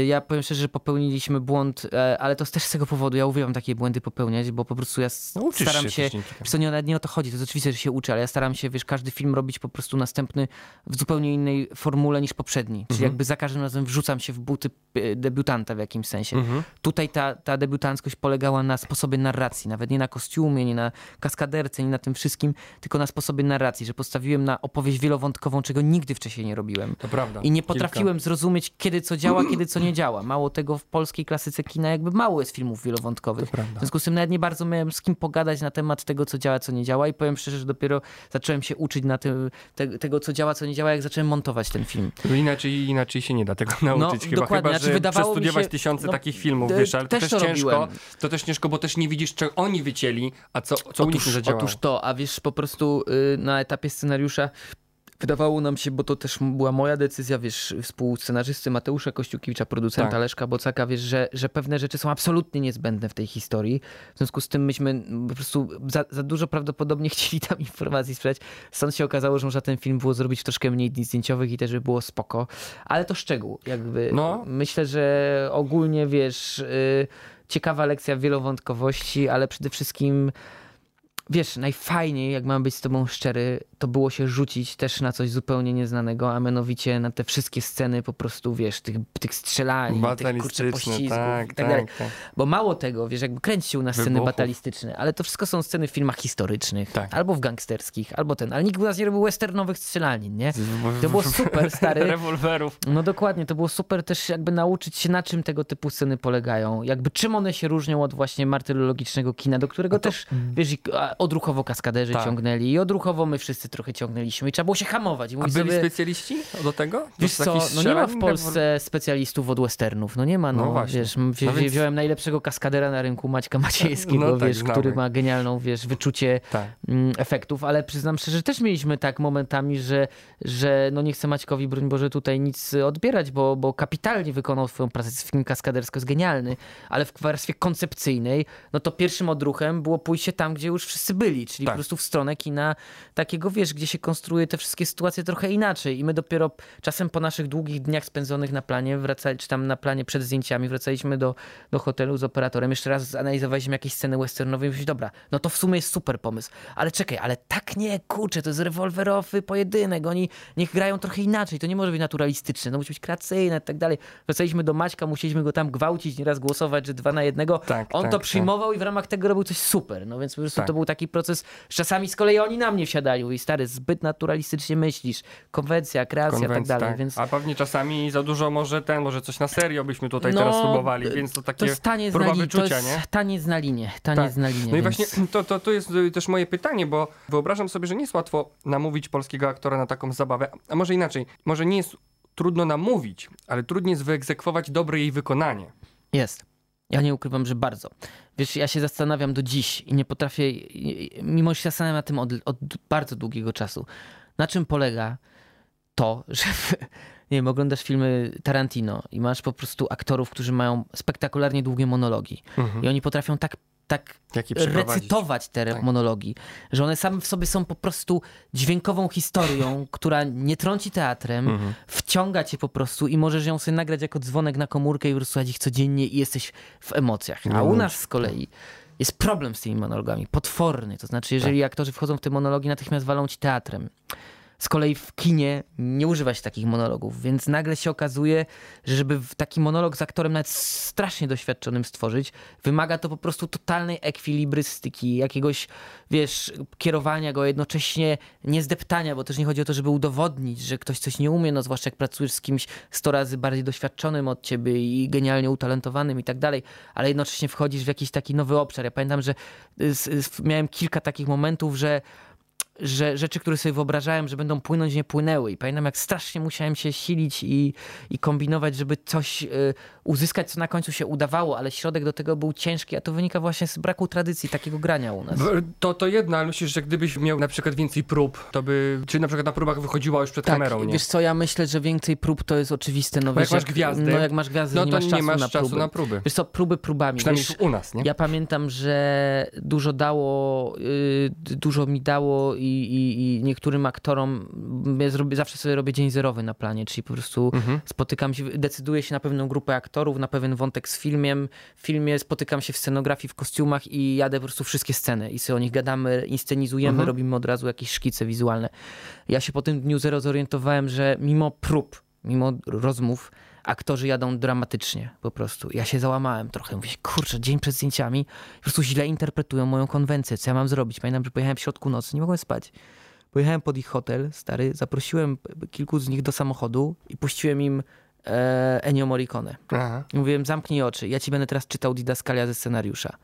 Ja powiem szczerze, że popełniliśmy błąd, ale to też z tego powodu, ja uwielbiam takie błędy popełniać, bo po prostu ja no, staram się, wiesz co, nie, nie o to chodzi, to oczywiście, że się uczę, ale ja staram się, wiesz, każdy film robić po prostu następny w zupełnie innej formule niż poprzedni. Czyli mhm. jakby za każdym razem wrzucam się w buty debiutanta w jakimś sensie. Mhm. Tutaj ta, ta debiutanckość polegała na sposobie narracji. Nawet nie na kostiumie, nie na kaskaderce, nie na tym wszystkim, tylko na sposobie narracji, że postawiłem na opowieść wielowątkową, czego nigdy wcześniej nie robiłem. To prawda. I nie potrafiłem Kilka. zrozumieć, kiedy co działa, kiedy co nie działa. Mało tego, w polskiej klasyce kina jakby mało jest filmów wielowątkowych. W związku z tym nawet nie bardzo miałem z kim pogadać na temat tego, co działa, co nie działa. I powiem szczerze, że dopiero zacząłem się uczyć na tym, te, tego, co działa, co nie działa, jak zacząłem montować ten film. Inaczej, inaczej się nie da tego nauczyć. No, chyba, chyba znaczy, że przestudiować się, tysiące no, takich filmów, wiesz, ale też to też ciężko. Robiłem. To też ciężko, bo też nie widzisz, czego oni wycięli, a co, co otóż, u nich nie zadziałało. Otóż to, a wiesz, po prostu yy, na etapie scenariusza wydawało nam się, bo to też była moja decyzja, wiesz, współscenarzysty Mateusza Kościukiewicza, producenta tak. Leszka Bocaka, wiesz, że, że pewne rzeczy są absolutnie niezbędne w tej historii. W związku z tym myśmy po prostu za, za dużo prawdopodobnie chcieli tam informacji sprzedać. Stąd się okazało, że można ten film było zrobić w troszkę mniej dni zdjęciowych i też by było spoko. Ale to szczegół, jakby. No. Myślę, że ogólnie, wiesz, yy, ciekawa lekcja wielowątkowości, ale przede wszystkim... Wiesz, najfajniej, jak mam być z tobą szczery, to było się rzucić też na coś zupełnie nieznanego, a mianowicie na te wszystkie sceny po prostu, wiesz, tych, tych strzelanin, tych kurczę poślizgów tak, i tak dalej. Tak, tak. Bo mało tego, wiesz, jakby kręci się u nas Wybuchów. sceny batalistyczne, ale to wszystko są sceny w filmach historycznych, tak. albo w gangsterskich, albo ten, ale nikt u nas nie robił westernowych strzelanin, nie? To było super, stary. Rewolwerów. No dokładnie, to było super też jakby nauczyć się, na czym tego typu sceny polegają, jakby czym one się różnią od właśnie martyrologicznego kina, do którego no to... też, wiesz, a, odruchowo kaskaderzy tak. ciągnęli i odruchowo my wszyscy trochę ciągnęliśmy i trzeba było się hamować. I A byli sobie... specjaliści do tego? Wiesz co, no nie ma w Polsce specjalistów od westernów, no nie ma, no, no właśnie. Wiesz, wzi no więc... wziąłem najlepszego kaskadera na rynku, Maćka Maciejskiego, no, wiesz, tak, który ma genialną, wiesz, wyczucie tak. efektów, ale przyznam szczerze, że też mieliśmy tak momentami, że, że no nie chcę Maćkowi, broń Boże, tutaj nic odbierać, bo, bo kapitalnie wykonał swoją pracę, film kaskadersko jest genialny, ale w warstwie koncepcyjnej, no to pierwszym odruchem było pójście tam, gdzie już wszyscy byli, czyli tak. po prostu w stronę kina takiego, wiesz, gdzie się konstruuje te wszystkie sytuacje trochę inaczej i my dopiero czasem po naszych długich dniach spędzonych na planie, wracali, czy tam na planie przed zdjęciami, wracaliśmy do, do hotelu z operatorem, jeszcze raz zanalizowaliśmy jakieś sceny westernowe i mówiliśmy, dobra, no to w sumie jest super pomysł, ale czekaj, ale tak nie, kurczę, to jest rewolwerowy pojedynek, oni niech grają trochę inaczej, to nie może być naturalistyczne, no musi być kreacyjne i tak dalej. Wracaliśmy do Maćka, musieliśmy go tam gwałcić, nieraz głosować, że dwa na jednego. Tak, On tak, to przyjmował tak. i w ramach tego robił coś super. No więc po prostu tak. to był taki proces. Czasami z kolei oni na mnie wsiadali. Mówi, stary, zbyt naturalistycznie myślisz. Konwencja, kreacja i tak dalej. Tak. Więc... A pewnie czasami za dużo może ten, może coś na serio byśmy tutaj no, teraz próbowali, więc to takie to jest taniec próba na wyczucia, to jest nie? taniec na linie. Taniec tak. na linie. No więc... i właśnie to, to, to jest też moje pytanie, bo wyobrażam sobie, że nie jest łatwo namówić polskiego aktora na taką zabawę. A może inaczej, może nie jest trudno namówić, ale trudniej jest wyegzekwować dobre jej wykonanie. Jest. Ja nie ukrywam, że bardzo. Wiesz, ja się zastanawiam do dziś i nie potrafię, mimo że się zastanawiam na tym od, od bardzo długiego czasu, na czym polega to, że nie wiem, oglądasz filmy Tarantino i masz po prostu aktorów, którzy mają spektakularnie długie monologi mhm. i oni potrafią tak tak recytować te tak. monologi, że one same w sobie są po prostu dźwiękową historią, która nie trąci teatrem, mm-hmm. wciąga cię po prostu i możesz ją sobie nagrać jako dzwonek na komórkę i rozsłuchać ich codziennie i jesteś w emocjach. A u nas z kolei jest problem z tymi monologami, potworny. To znaczy, jeżeli tak. aktorzy wchodzą w te monologi, natychmiast walą ci teatrem. Z kolei w kinie nie używa się takich monologów, więc nagle się okazuje, że żeby taki monolog z aktorem nawet strasznie doświadczonym stworzyć, wymaga to po prostu totalnej ekwilibrystyki, jakiegoś, wiesz, kierowania go, jednocześnie nie zdeptania, bo też nie chodzi o to, żeby udowodnić, że ktoś coś nie umie, no zwłaszcza jak pracujesz z kimś sto razy bardziej doświadczonym od ciebie i genialnie utalentowanym i tak dalej, ale jednocześnie wchodzisz w jakiś taki nowy obszar. Ja pamiętam, że miałem kilka takich momentów, że Że rzeczy, które sobie wyobrażałem, że będą płynąć, nie płynęły. I pamiętam, jak strasznie musiałem się silić i, i kombinować, żeby coś y, uzyskać, co na końcu się udawało, ale środek do tego był ciężki, a to wynika właśnie z braku tradycji takiego grania u nas. To, to jedno, ale myślisz, że gdybyś miał na przykład więcej prób, to by... Czy na przykład na próbach wychodziła już przed tak, kamerą, nie? Wiesz co, ja myślę, że więcej prób to jest oczywiste. No, wiesz, jak masz gwiazdy, no, jak masz gwiazdy, no to nie masz czasu, nie masz na, czasu próby. na próby. Wiesz co, próby próbami. Przynajmniej wiesz, u nas, nie? Ja pamiętam, że dużo dało, y, dużo mi dało i I, i, i niektórym aktorom ja zrobię, zawsze sobie robię dzień zerowy na planie, czyli po prostu mhm. spotykam się, decyduję się na pewną grupę aktorów, na pewien wątek z filmiem, w filmie spotykam się w scenografii, w kostiumach i jadę po prostu wszystkie sceny i sobie o nich gadamy, inscenizujemy, mhm. robimy od razu jakieś szkice wizualne. Ja się po tym dniu zero zorientowałem, że mimo prób, mimo rozmów, aktorzy jadą dramatycznie po prostu. Ja się załamałem trochę. Mówię, kurczę, dzień przed zdjęciami po prostu źle interpretują moją konwencję. Co ja mam zrobić? Pamiętam, że pojechałem w środku nocy, nie mogłem spać. Pojechałem pod ich hotel, stary, zaprosiłem kilku z nich do samochodu i puściłem im e, Ennio Morricone. Aha. Mówiłem, zamknij oczy, ja ci będę teraz czytał didaskalia ze scenariusza.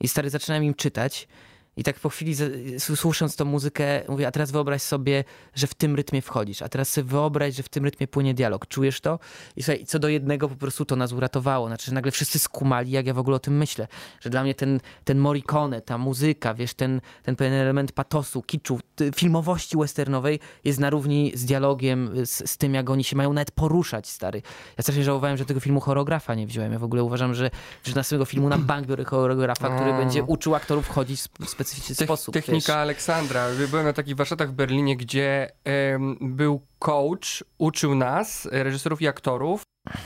I stary, zaczynałem im czytać. I tak po chwili, słysząc tą muzykę, mówię, a teraz wyobraź sobie, że w tym rytmie wchodzisz. A teraz sobie wyobraź, że w tym rytmie płynie dialog. Czujesz to? I słuchaj, co do jednego po prostu to nas uratowało. Znaczy, że nagle wszyscy skumali, jak ja w ogóle o tym myślę. Że dla mnie ten, ten Morricone, ta muzyka, wiesz, ten, ten pewien element patosu, kiczu, filmowości westernowej jest na równi z dialogiem, z, z tym, jak oni się mają nawet poruszać, stary. Ja strasznie żałowałem, że tego filmu choreografa nie wziąłem. Ja w ogóle uważam, że, że na samego filmu na bank biorę choreografa, który będzie uczył aktorów chodzić w specy Sposób, Technika wiesz. Aleksandra. Byłem na takich warsztatach w Berlinie, gdzie ym, był coach, uczył nas, reżyserów i aktorów.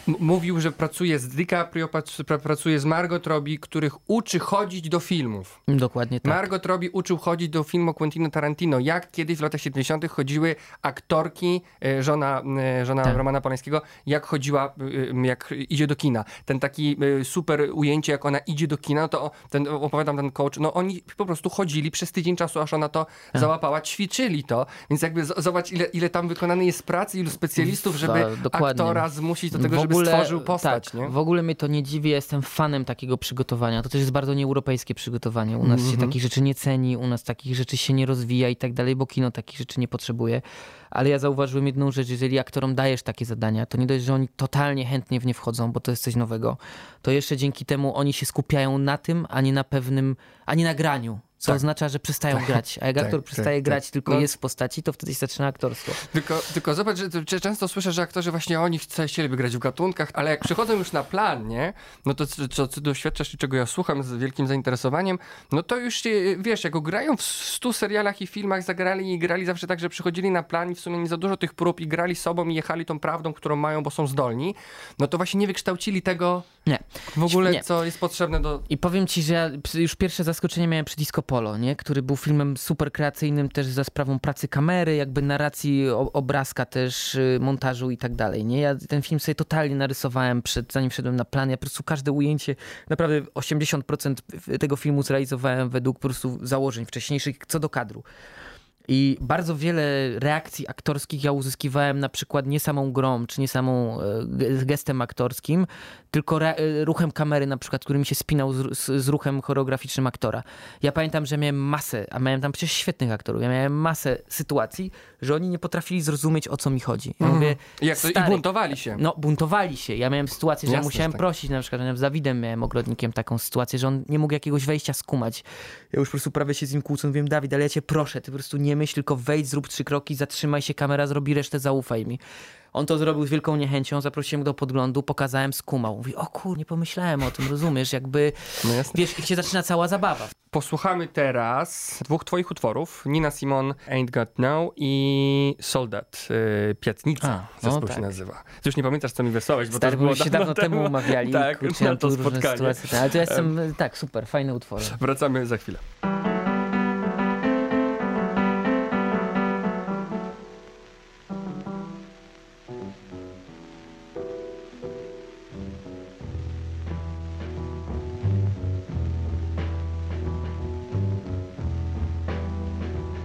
M- mówił, że pracuje z DiCaprio, pra- pracuje z Margot Robbie, których uczy chodzić do filmów. Dokładnie tak. Margot Robbie uczył chodzić do filmu Quentina Tarantino. Jak kiedyś w latach siedemdziesiątych chodziły aktorki, y, żona, y, żona tak. Romana Polańskiego, jak chodziła, y, jak idzie do kina. Ten taki y, super ujęcie, jak ona idzie do kina, no to ten, opowiadam ten coach, no oni po prostu chodzili przez tydzień czasu, aż ona to tak. załapała, ćwiczyli to. Więc jakby z- zobacz, ile, ile tam wykonanej jest pracy, ilu specjalistów, żeby Ta, aktora zmusić do tego siebie, w żeby ogóle, stworzył postać. Tak, nie? W ogóle mnie to nie dziwi, ja jestem fanem takiego przygotowania. To też jest bardzo nieeuropejskie przygotowanie. U nas mm-hmm. się takich rzeczy nie ceni, u nas takich rzeczy się nie rozwija i tak dalej, bo kino takich rzeczy nie potrzebuje. Ale ja zauważyłem jedną rzecz, jeżeli aktorom dajesz takie zadania, to nie dość, że oni totalnie chętnie w nie wchodzą, bo to jest coś nowego, to jeszcze dzięki temu oni się skupiają na tym, a nie na pewnym, a nie na graniu. Co tak. oznacza, że przestają tak. grać. A jak tak, aktor tak, przestaje tak, grać, tak. tylko no. jest w postaci, to wtedy się zaczyna aktorstwo. Tylko, tylko zobacz, że często słyszę, że aktorzy właśnie oni chcieliby grać w gatunkach, ale jak przychodzą już na plan, nie? No to co ty doświadczasz i czego ja słucham z wielkim zainteresowaniem, no to już wiesz, jak grają w stu serialach i filmach, zagrali i grali zawsze tak, że przychodzili na plan i w sumie nie za dużo tych prób i grali sobą i jechali tą prawdą, którą mają, bo są zdolni, no to właśnie nie wykształcili tego nie. w ogóle, nie. co jest potrzebne do... I powiem ci, że ja już pierwsze zaskoczenie miałem przy Disco Polo, nie? Który był filmem super kreacyjnym też za sprawą pracy kamery, jakby narracji, obrazka też, montażu i tak dalej. Nie? Ja ten film sobie totalnie narysowałem przed, zanim wszedłem na plan. Ja po prostu każde ujęcie, naprawdę osiemdziesiąt procent tego filmu zrealizowałem według po prostu założeń wcześniejszych co do kadru. I bardzo wiele reakcji aktorskich ja uzyskiwałem na przykład nie samą grą, czy nie samą gestem aktorskim, tylko re- ruchem kamery na przykład, który mi się spinał z, z, z ruchem choreograficznym aktora. Ja pamiętam, że miałem masę, a miałem tam przecież świetnych aktorów, ja miałem masę sytuacji, że oni nie potrafili zrozumieć, o co mi chodzi. Ja mm. mówię, jak to, stary, i buntowali się. No, buntowali się. Ja miałem sytuację, że Jasne, ja musiałem tak. prosić, na przykład z Dawidem miałem ogrodnikiem taką sytuację, że on nie mógł jakiegoś wejścia skumać. Ja już po prostu prawie się z nim kłócę, mówiłem, Dawid, ale ja cię proszę, ty po prostu nie myśl, tylko wejdź, zrób trzy kroki, zatrzymaj się, kamera zrobi resztę, zaufaj mi. On to zrobił z wielką niechęcią, zaprosiłem go do podglądu, pokazałem, skumał. Mówi, o kur, nie pomyślałem o tym, rozumiesz, jakby, no jasne. Wiesz, i się zaczyna cała zabawa. Posłuchamy teraz dwóch twoich utworów, Nina Simon, Ain't Got No i Soldat, yy, Piatnica, zespół no, tak. się nazywa. Ty już nie pamiętasz, co mi wysłałeś, bo Stary, to było się dawno, dawno temu umawiali. Tak, kurczę, na to spotkanie. Ale to ja jestem, um, tak, super, fajne utwory. Wracamy za chwilę.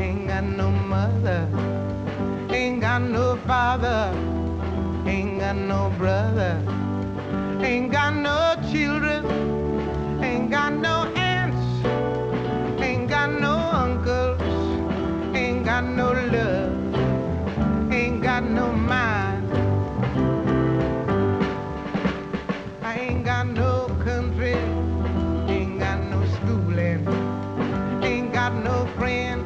Ain't got no mother, ain't got no father, ain't got no brother, ain't got no children, ain't got no aunts, ain't got no uncles, ain't got no love, ain't got no mind. I ain't got no country, ain't got no schooling, ain't got no friends.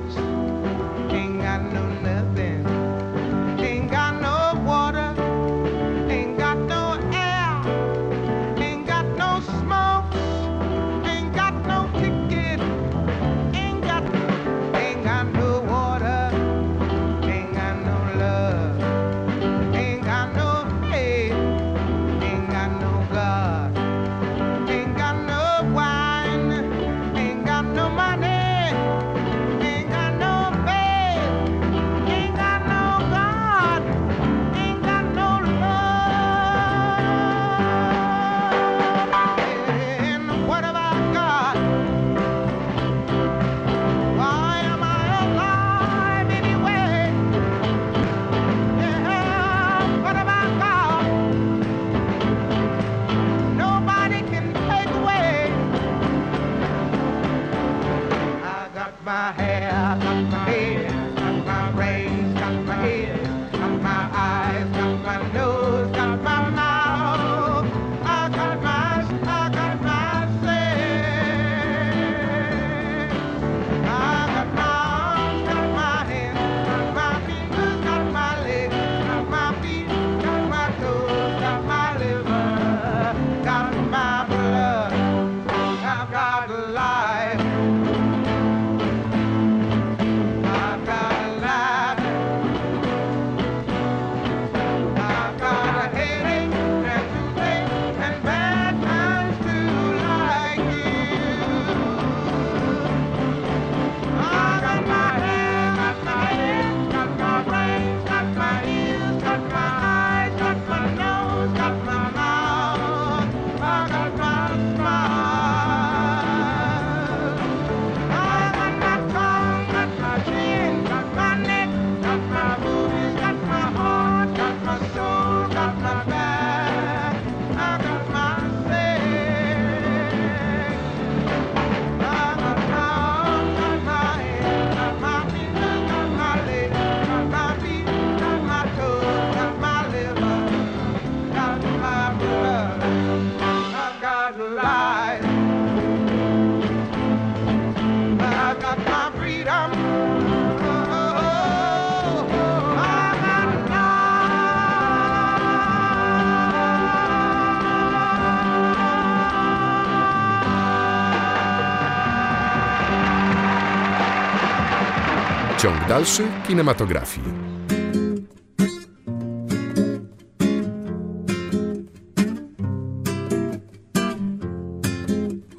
Ciąg dalszy kinematografii.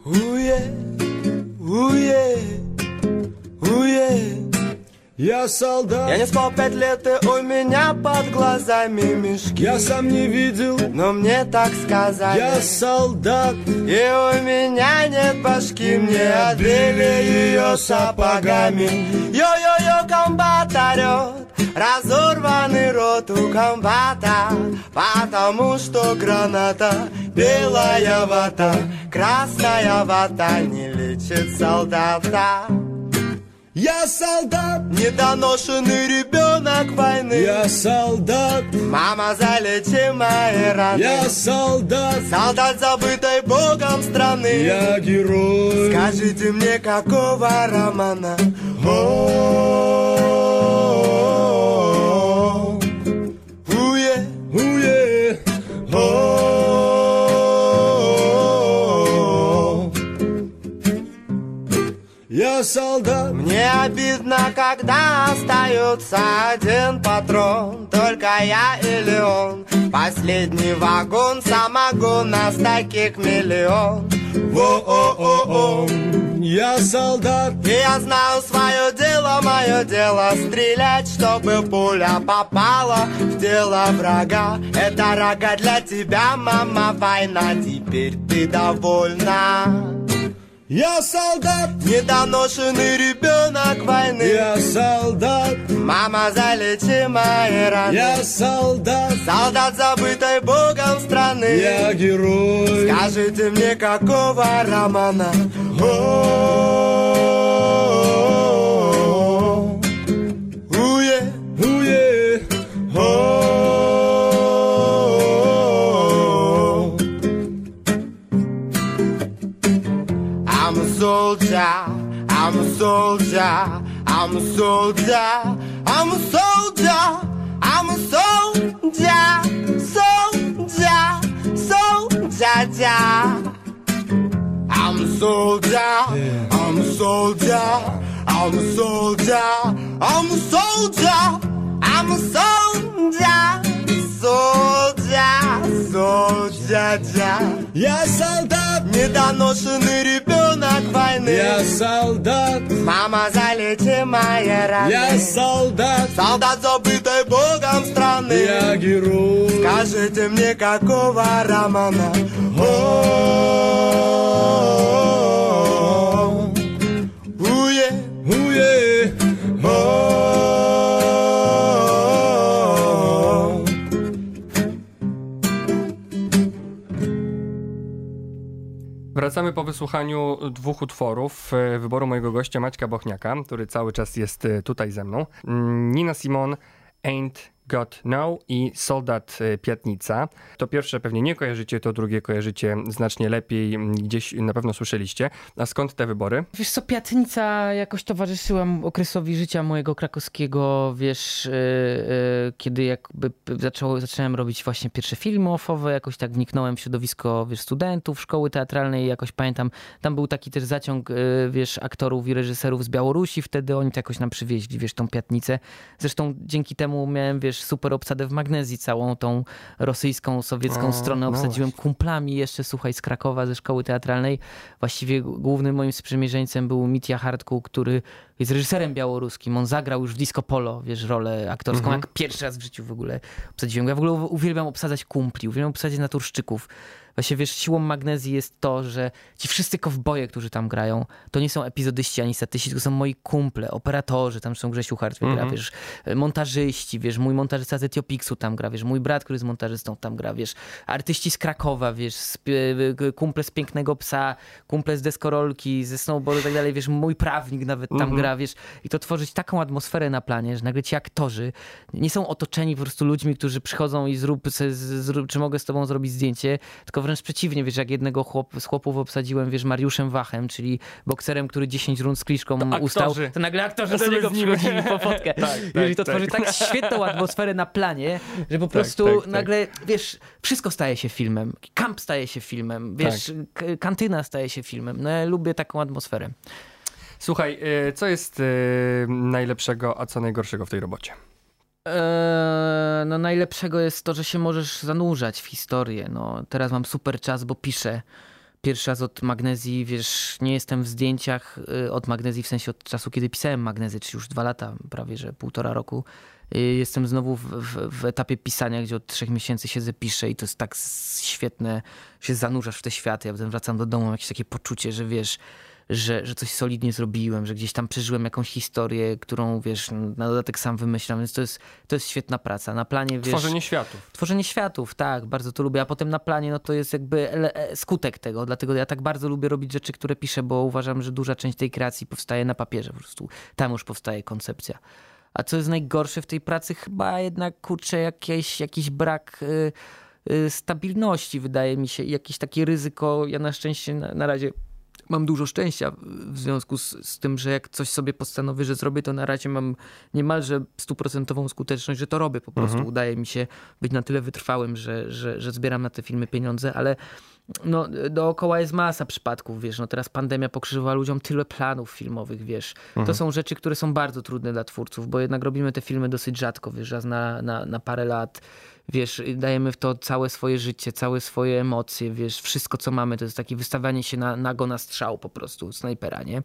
Uje, uje, uje. Я солдат. Я не спал пять лет, и у меня под глазами мешки. Я сам не видел, но мне так сказали. Я солдат. И у меня нет башки, мне отбили ее сапогами. Йо-йо-йо, комбат орет, разорванный рот у комбата, потому что граната, белая вата, красная вата не лечит солдата. Я солдат, недоношенный ребенок войны. Я солдат, мама, залечи мои раны. Я солдат, солдат забытой богом страны. Я герой, скажите мне, какого романа? О, уе, уе, о. Я солдат. Мне обидно, когда остается один патрон. Только я или он. Последний вагон, самогон, нас таких миллион. Во-о-о-о. Я солдат. И я знаю свое дело, мое дело стрелять, чтобы пуля попала в тело врага. Это рога для тебя, мама, война. Теперь ты довольна. Я солдат, недоношенный ребенок войны. Я солдат, мама, залечи мои раны. Я солдат, солдат забытой богом страны. Я герой, скажите мне, какого романа? О, уе, уе, о. I'm a soldier, I'm a soldier, I'm a soldier, I'm a soldier, soldier, soldier. I'm a soldier, I'm a soldier, I'm a soldier, I'm a soldier, I'm a soldier, soldier, soldier. Я солдат, недоношенный ребенок войны. Я солдат, мама, залечи мои раны. Я солдат, солдат забытой богом страны. Я герой, скажите мне, какого романа? О, уе, уе, о. Wracamy po wysłuchaniu dwóch utworów wyboru mojego gościa Maćka Bochniaka, który cały czas jest tutaj ze mną. Nina Simon, Ain't Got No i Soldat Piatnica. To pierwsze pewnie nie kojarzycie, to drugie kojarzycie znacznie lepiej, gdzieś na pewno słyszeliście. A skąd te wybory? Wiesz co, Piatnica jakoś towarzyszyła okresowi życia mojego krakowskiego, wiesz, yy, kiedy jakby zaczą, zacząłem robić właśnie pierwsze filmy ofowe, jakoś tak wniknąłem w środowisko, wiesz, studentów szkoły teatralnej, jakoś pamiętam, tam był taki też zaciąg, yy, wiesz, aktorów i reżyserów z Białorusi, wtedy oni to jakoś nam przywieźli, wiesz, tą Piatnicę. Zresztą dzięki temu miałem, wiesz, super obsadę w Magnezji, całą tą rosyjską, sowiecką o, stronę obsadziłem no kumplami jeszcze, słuchaj, z Krakowa, ze szkoły teatralnej. Właściwie głównym moim sprzymierzeńcem był Mitya Hardku, który jest reżyserem białoruskim. On zagrał już w Disco Polo, wiesz, rolę aktorską, mhm. jak pierwszy raz w życiu w ogóle obsadziłem. Ja w ogóle uwielbiam obsadzać kumpli, uwielbiam obsadzać naturszczyków. Właśnie, wiesz, siłą Magnezji jest to, że ci wszyscy kowboje, którzy tam grają, to nie są epizodyści ani statyści, to są moi kumple, operatorzy, tam są Grzesiu Hartwig, mm-hmm. gra, wiesz, montażyści, wiesz, mój montażysta z Etiopiksu tam gra, wiesz, mój brat, który jest montażystą, tam gra, wiesz, artyści z Krakowa, wiesz, z, kumple z Pięknego Psa, kumple z Deskorolki, ze Snowboardu i tak dalej, wiesz, mój prawnik nawet tam mm-hmm. gra, wiesz, i to tworzyć taką atmosferę na planie, że nagle ci aktorzy nie są otoczeni po prostu ludźmi, którzy przychodzą i zrób, zrób czy mogę z tobą zrobić zdjęcie, tylko wręcz przeciwnie, wiesz, jak jednego chłop, z chłopów obsadziłem, wiesz, Mariuszem Wachem, czyli bokserem, który dziesięć rund z kliszką to ustał, aktorzy. To nagle aktorzy do niego przychodzili po fotkę. tak, Jeżeli tak, to tworzy tak. tak świetną atmosferę na planie, że po tak, prostu tak, nagle, tak. wiesz, wszystko staje się filmem. Kamp staje się filmem, wiesz, tak. kantyna staje się filmem. No ja lubię taką atmosferę. Słuchaj, co jest najlepszego, a co najgorszego w tej robocie? Eee, no najlepszego jest to, że się możesz zanurzać w historię. No, teraz mam super czas, bo piszę. Pierwszy raz od Magnezji, wiesz, nie jestem w zdjęciach od Magnezji, w sensie od czasu, kiedy pisałem Magnezję, czyli już dwa lata, prawie że półtora roku. Jestem znowu w, w, w etapie pisania, gdzie od trzech miesięcy siedzę, piszę i to jest tak świetne, się zanurzasz w te światy. Ja potem wracam do domu, mam jakieś takie poczucie, że wiesz, że, że coś solidnie zrobiłem, że gdzieś tam przeżyłem jakąś historię, którą, wiesz, na dodatek sam wymyślam, więc to jest, to jest świetna praca. Na planie, wiesz... Tworzenie światów. Tworzenie światów, tak, bardzo to lubię, a potem na planie, no to jest jakby skutek tego, dlatego ja tak bardzo lubię robić rzeczy, które piszę, bo uważam, że duża część tej kreacji powstaje na papierze po prostu. Tam już powstaje koncepcja. A co jest najgorsze w tej pracy? Chyba jednak, kurczę, jakieś, jakiś brak... Yy, yy, stabilności, wydaje mi się, i jakieś takie ryzyko. Ja na szczęście na, na razie mam dużo szczęścia w związku z, z tym, że jak coś sobie postanowię, że zrobię, to na razie mam niemalże stuprocentową skuteczność, że to robię po prostu. Mhm. Udaje mi się być na tyle wytrwałym, że, że, że zbieram na te filmy pieniądze, ale no, dookoła jest masa przypadków, wiesz. No, teraz pandemia pokrzyżowała ludziom tyle planów filmowych, wiesz. Mhm. To są rzeczy, które są bardzo trudne dla twórców, bo jednak robimy te filmy dosyć rzadko, wiesz, raz na, na, na parę lat. Wiesz, dajemy w to całe swoje życie, całe swoje emocje, wiesz, wszystko co mamy, to jest takie wystawianie się na, nago na strzał po prostu, snajpera, nie?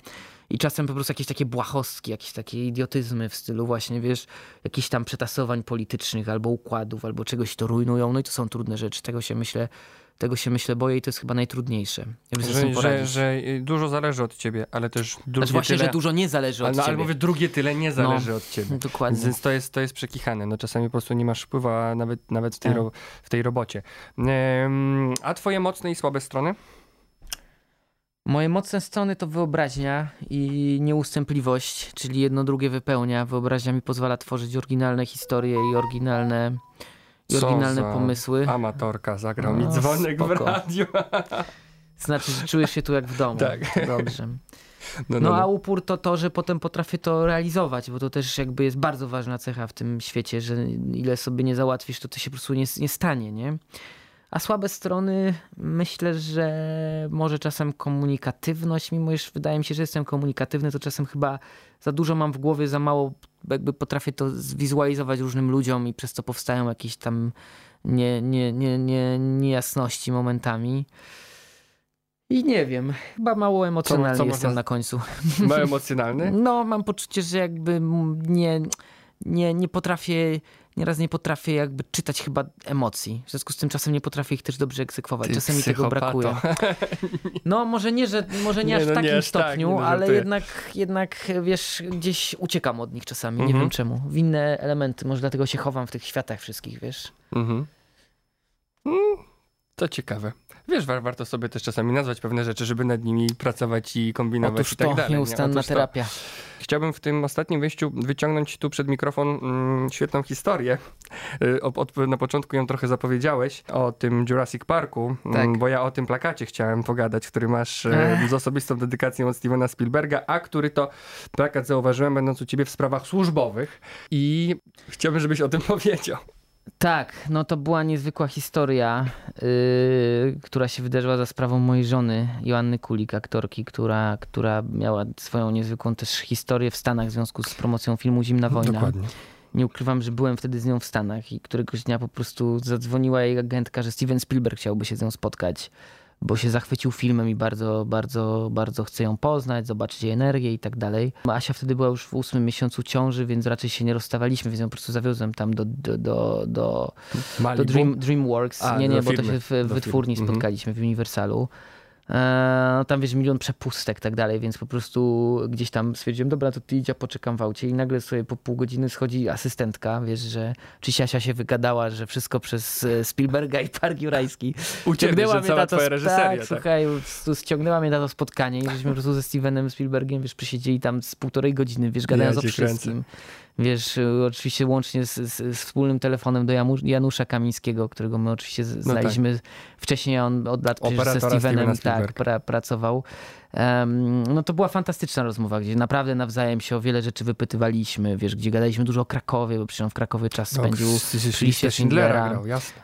I czasem po prostu jakieś takie błahostki, jakieś takie idiotyzmy w stylu właśnie, wiesz, jakichś tam przetasowań politycznych albo układów, albo czegoś to rujnują, no i to są trudne rzeczy, tego się myślę, tego się myślę boję i to jest chyba najtrudniejsze. Że, że, że dużo zależy od ciebie, ale też drugie znaczy właśnie, tyle... że dużo nie zależy od no, ciebie. Ale mówię, drugie tyle nie zależy no, od ciebie. Dokładnie. Więc to jest, to jest przekichane. No, czasami po prostu nie masz wpływa nawet, nawet w, tej ro- w tej robocie. Um, a twoje mocne i słabe strony? Moje mocne strony to wyobraźnia i nieustępliwość, czyli jedno drugie wypełnia. Wyobraźnia mi pozwala tworzyć oryginalne historie i oryginalne... I oryginalne Co pomysły. Amatorka zagrał no, mi dzwonek spoko. W radiu. Znaczy, że czujesz się tu jak w domu. Tak. Dobrze. No, no, no a upór to to, że potem potrafię to realizować, bo to też jakby jest bardzo ważna cecha w tym świecie, że ile sobie nie załatwisz, to to się po prostu nie, nie stanie, nie? A słabe strony myślę, że może czasem komunikatywność, mimo iż wydaje mi się, że jestem komunikatywny, to czasem chyba za dużo mam w głowie, za mało jakby potrafię to zwizualizować różnym ludziom i przez to powstają jakieś tam nie, nie, nie, nie, niejasności momentami. I nie wiem, chyba mało emocjonalny co, co jestem można... na końcu. Mało emocjonalny? No, mam poczucie, że jakby nie... Nie, nie potrafię, nieraz nie potrafię jakby czytać chyba emocji. W związku z tym czasem nie potrafię ich też dobrze egzekwować. Ty czasem psychopato. Mi tego brakuje. No może nie, że może nie, nie aż w no, takim aż stopniu, tak, ale jednak, jednak wiesz, gdzieś uciekam od nich czasami. Mhm. Nie wiem czemu. W inne elementy. Może dlatego się chowam w tych światach wszystkich, wiesz. Mhm. To ciekawe. Wiesz, warto sobie też czasami nazwać pewne rzeczy, żeby nad nimi pracować i kombinować Otóż i tak to, dalej. Nieustanna Otóż to. terapia. Chciałbym w tym ostatnim wyjściu wyciągnąć tu przed mikrofon mm, świetną historię. Y, od, na początku ją trochę zapowiedziałeś o tym Jurassic Parku, tak. m, bo ja o tym plakacie chciałem pogadać, który masz e, z osobistą dedykacją od Stevena Spielberga, a który to plakat zauważyłem będąc u ciebie w sprawach służbowych i chciałbym, żebyś o tym powiedział. Tak, no to była niezwykła historia, yy, która się wydarzyła za sprawą mojej żony, Joanny Kulik, aktorki, która, która miała swoją niezwykłą też historię w Stanach w związku z promocją filmu Zimna Wojna. Dokładnie. Nie ukrywam, że byłem wtedy z nią w Stanach i któregoś dnia po prostu zadzwoniła jej agentka, że Steven Spielberg chciałby się z nią spotkać, bo się zachwycił filmem i bardzo, bardzo, bardzo chce ją poznać, zobaczyć jej energię i tak dalej. Asia wtedy była już w ósmym miesiącu ciąży, więc raczej się nie rozstawaliśmy, więc ją po prostu zawiozłem tam do, do, do, do, do Dream, DreamWorks. A, nie, nie, bo firmy. To się w do wytwórni firmy. Spotkaliśmy, mhm. w Uniwersalu. E, tam wiesz, milion przepustek i tak dalej, więc po prostu gdzieś tam stwierdziłem, dobra, to ty idź, ja poczekam w aucie i nagle sobie po pół godziny schodzi asystentka, wiesz, że oczywiście Asia się wygadała, że wszystko przez Spielberga i Park Jurajski. Uciekła cała twoja reżyseria. Tak, tak, słuchaj, ściągnęła mnie na to spotkanie i żeśmy po prostu ze Stevenem Spielbergiem, wiesz, przysiedzieli tam z półtorej godziny, wiesz, gadając ja o wszystkim. Kręcę. Wiesz, oczywiście łącznie z, z, z wspólnym telefonem do Janusza Kamińskiego, którego my oczywiście znaliśmy no tak. wcześniej, on od lat przecież ze Stevenem tak, pra, pracował. No to była fantastyczna rozmowa, gdzie naprawdę nawzajem się o wiele rzeczy wypytywaliśmy, wiesz, gdzie gadaliśmy dużo o Krakowie, bo przecież on w Krakowie czas spędził w liście Schindlera.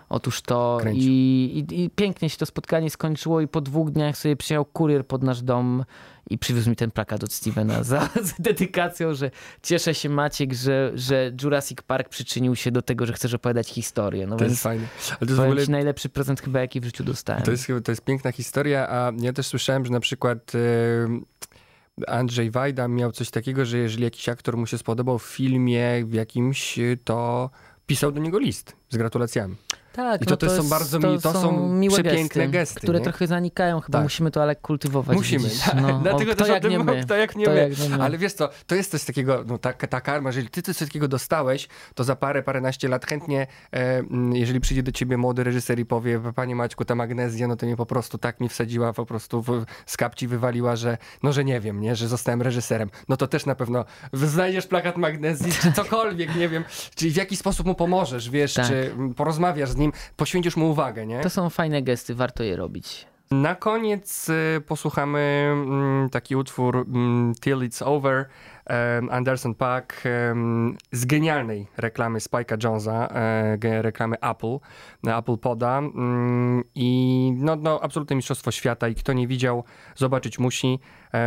Otóż to i, i, i pięknie się to spotkanie skończyło i po dwóch dniach sobie przyjechał kurier pod nasz dom i przywiózł mi ten plakat od Stevena za, z dedykacją, że cieszę się Maciek, że, że Jurassic Park przyczynił się do tego, że chcesz opowiadać historię. No to jest fajne. Ale to jest w ogóle... najlepszy prezent chyba, jaki w życiu dostałem. To jest, to jest piękna historia, a ja też słyszałem, że na przykład yy, Andrzej Wajda miał coś takiego, że jeżeli jakiś aktor mu się spodobał w filmie w jakimś, to pisał do niego list z gratulacjami. Tak, I to, no to, to, jest, są bardzo, to, to są miłe przepiękne gesty, gesty które nie? trochę zanikają. Chyba tak. musimy to ale kultywować. Musimy. Tak. No, Dlatego też o tym mówię, kto jak nie wie. Ale wiesz co, to jest coś takiego, no, ta, ta karma, jeżeli ty coś takiego dostałeś, to za parę, paręnaście lat chętnie, e, jeżeli przyjdzie do ciebie młody reżyser i powie, panie Maćku, ta Magnezja, no to mnie po prostu tak mi wsadziła, po prostu w, z kapci wywaliła, że no, że nie wiem, nie, że zostałem reżyserem. No to też na pewno znajdziesz plakat Magnezji, tak. czy cokolwiek, nie wiem, czyli w jaki sposób mu pomożesz, wiesz, tak. czy porozmawiasz z nim, poświęcisz mu uwagę, nie? To są fajne gesty, warto je robić. Na koniec y, posłuchamy mm, taki utwór mm, Till It's Over, um, Anderson Paak um, z genialnej reklamy Spike'a Jonesa, e, reklamy Apple, Apple Poda mm, i no, no absolutne mistrzostwo świata i kto nie widział, zobaczyć musi.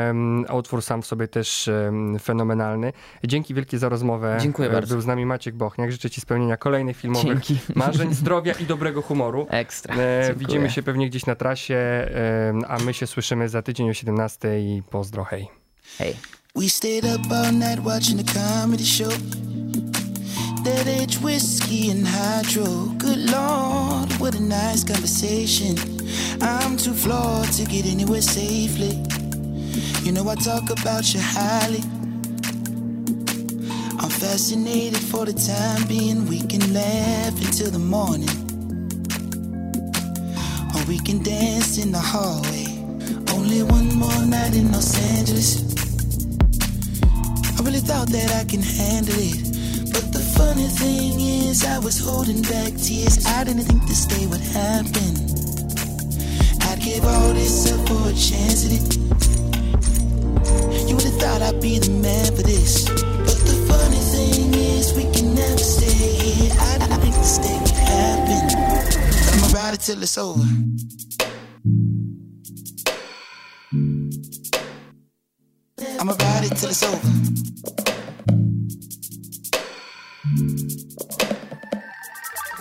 Um, a utwór sam w sobie też um, fenomenalny. Dzięki wielkie za rozmowę. Dziękuję bardzo. Był z nami Maciek Bochniak. Życzę ci spełnienia kolejnych filmowych Dzięki. marzeń, zdrowia i dobrego humoru. Ekstra. E, widzimy się pewnie gdzieś na trasie, e, a my się słyszymy za tydzień o siedemnastej i pozdro, hej. Hej. We stayed up all night watching a comedy show. That age whiskey and hydro. Good lord, what a nice conversation. I'm too flawed to get anywhere safely. You know I talk about you highly. I'm fascinated for the time being. We can laugh until the morning, or we can dance in the hallway. Only one more night in Los Angeles. I really thought that I can handle it, but the funny thing is I was holding back tears. I didn't think this day would happen. I'd give all this up for a chance at it. You would've thought I'd be the man for this. But the funny thing is we can never stay here. I don't think this day would happen. I'ma ride it till it's over. I'ma ride it till it's over.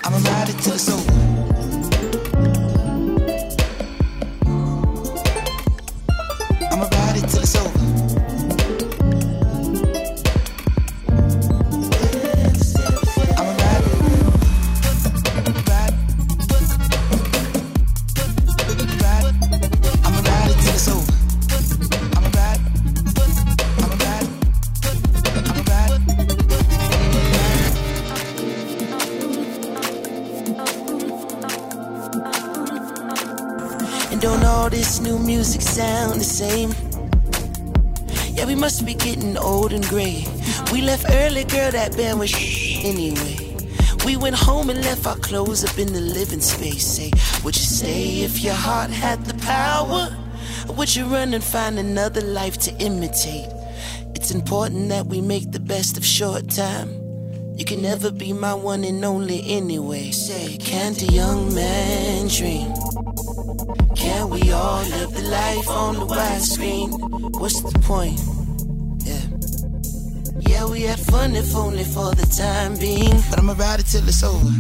I'ma ride it till it's over. New music sound the same. Yeah, we must be getting old and gray. We left early, girl, that band was shh anyway. We went home and left our clothes up in the living space. Say, would you stay if your heart had the power? Or would you run and find another life to imitate? It's important that we make the best of short time. You can never be my one and only anyway. Say, can't a young man dream? Can we all live the life on the widescreen? What's the point? Yeah. Yeah, we had fun if only for the time being. But I'ma ride it till it's over.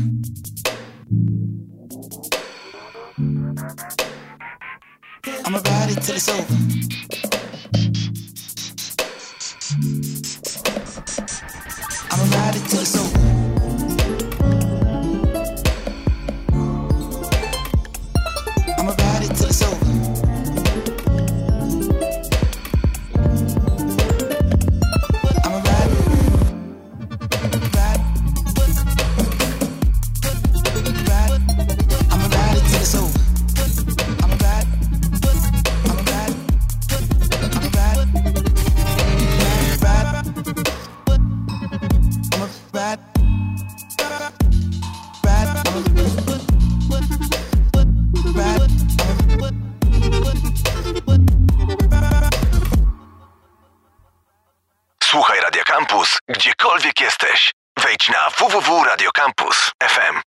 I'ma ride it till it's over. I'ma ride it till it's over. jesteś. Wejdź na www kropka radiocampus kropka f m.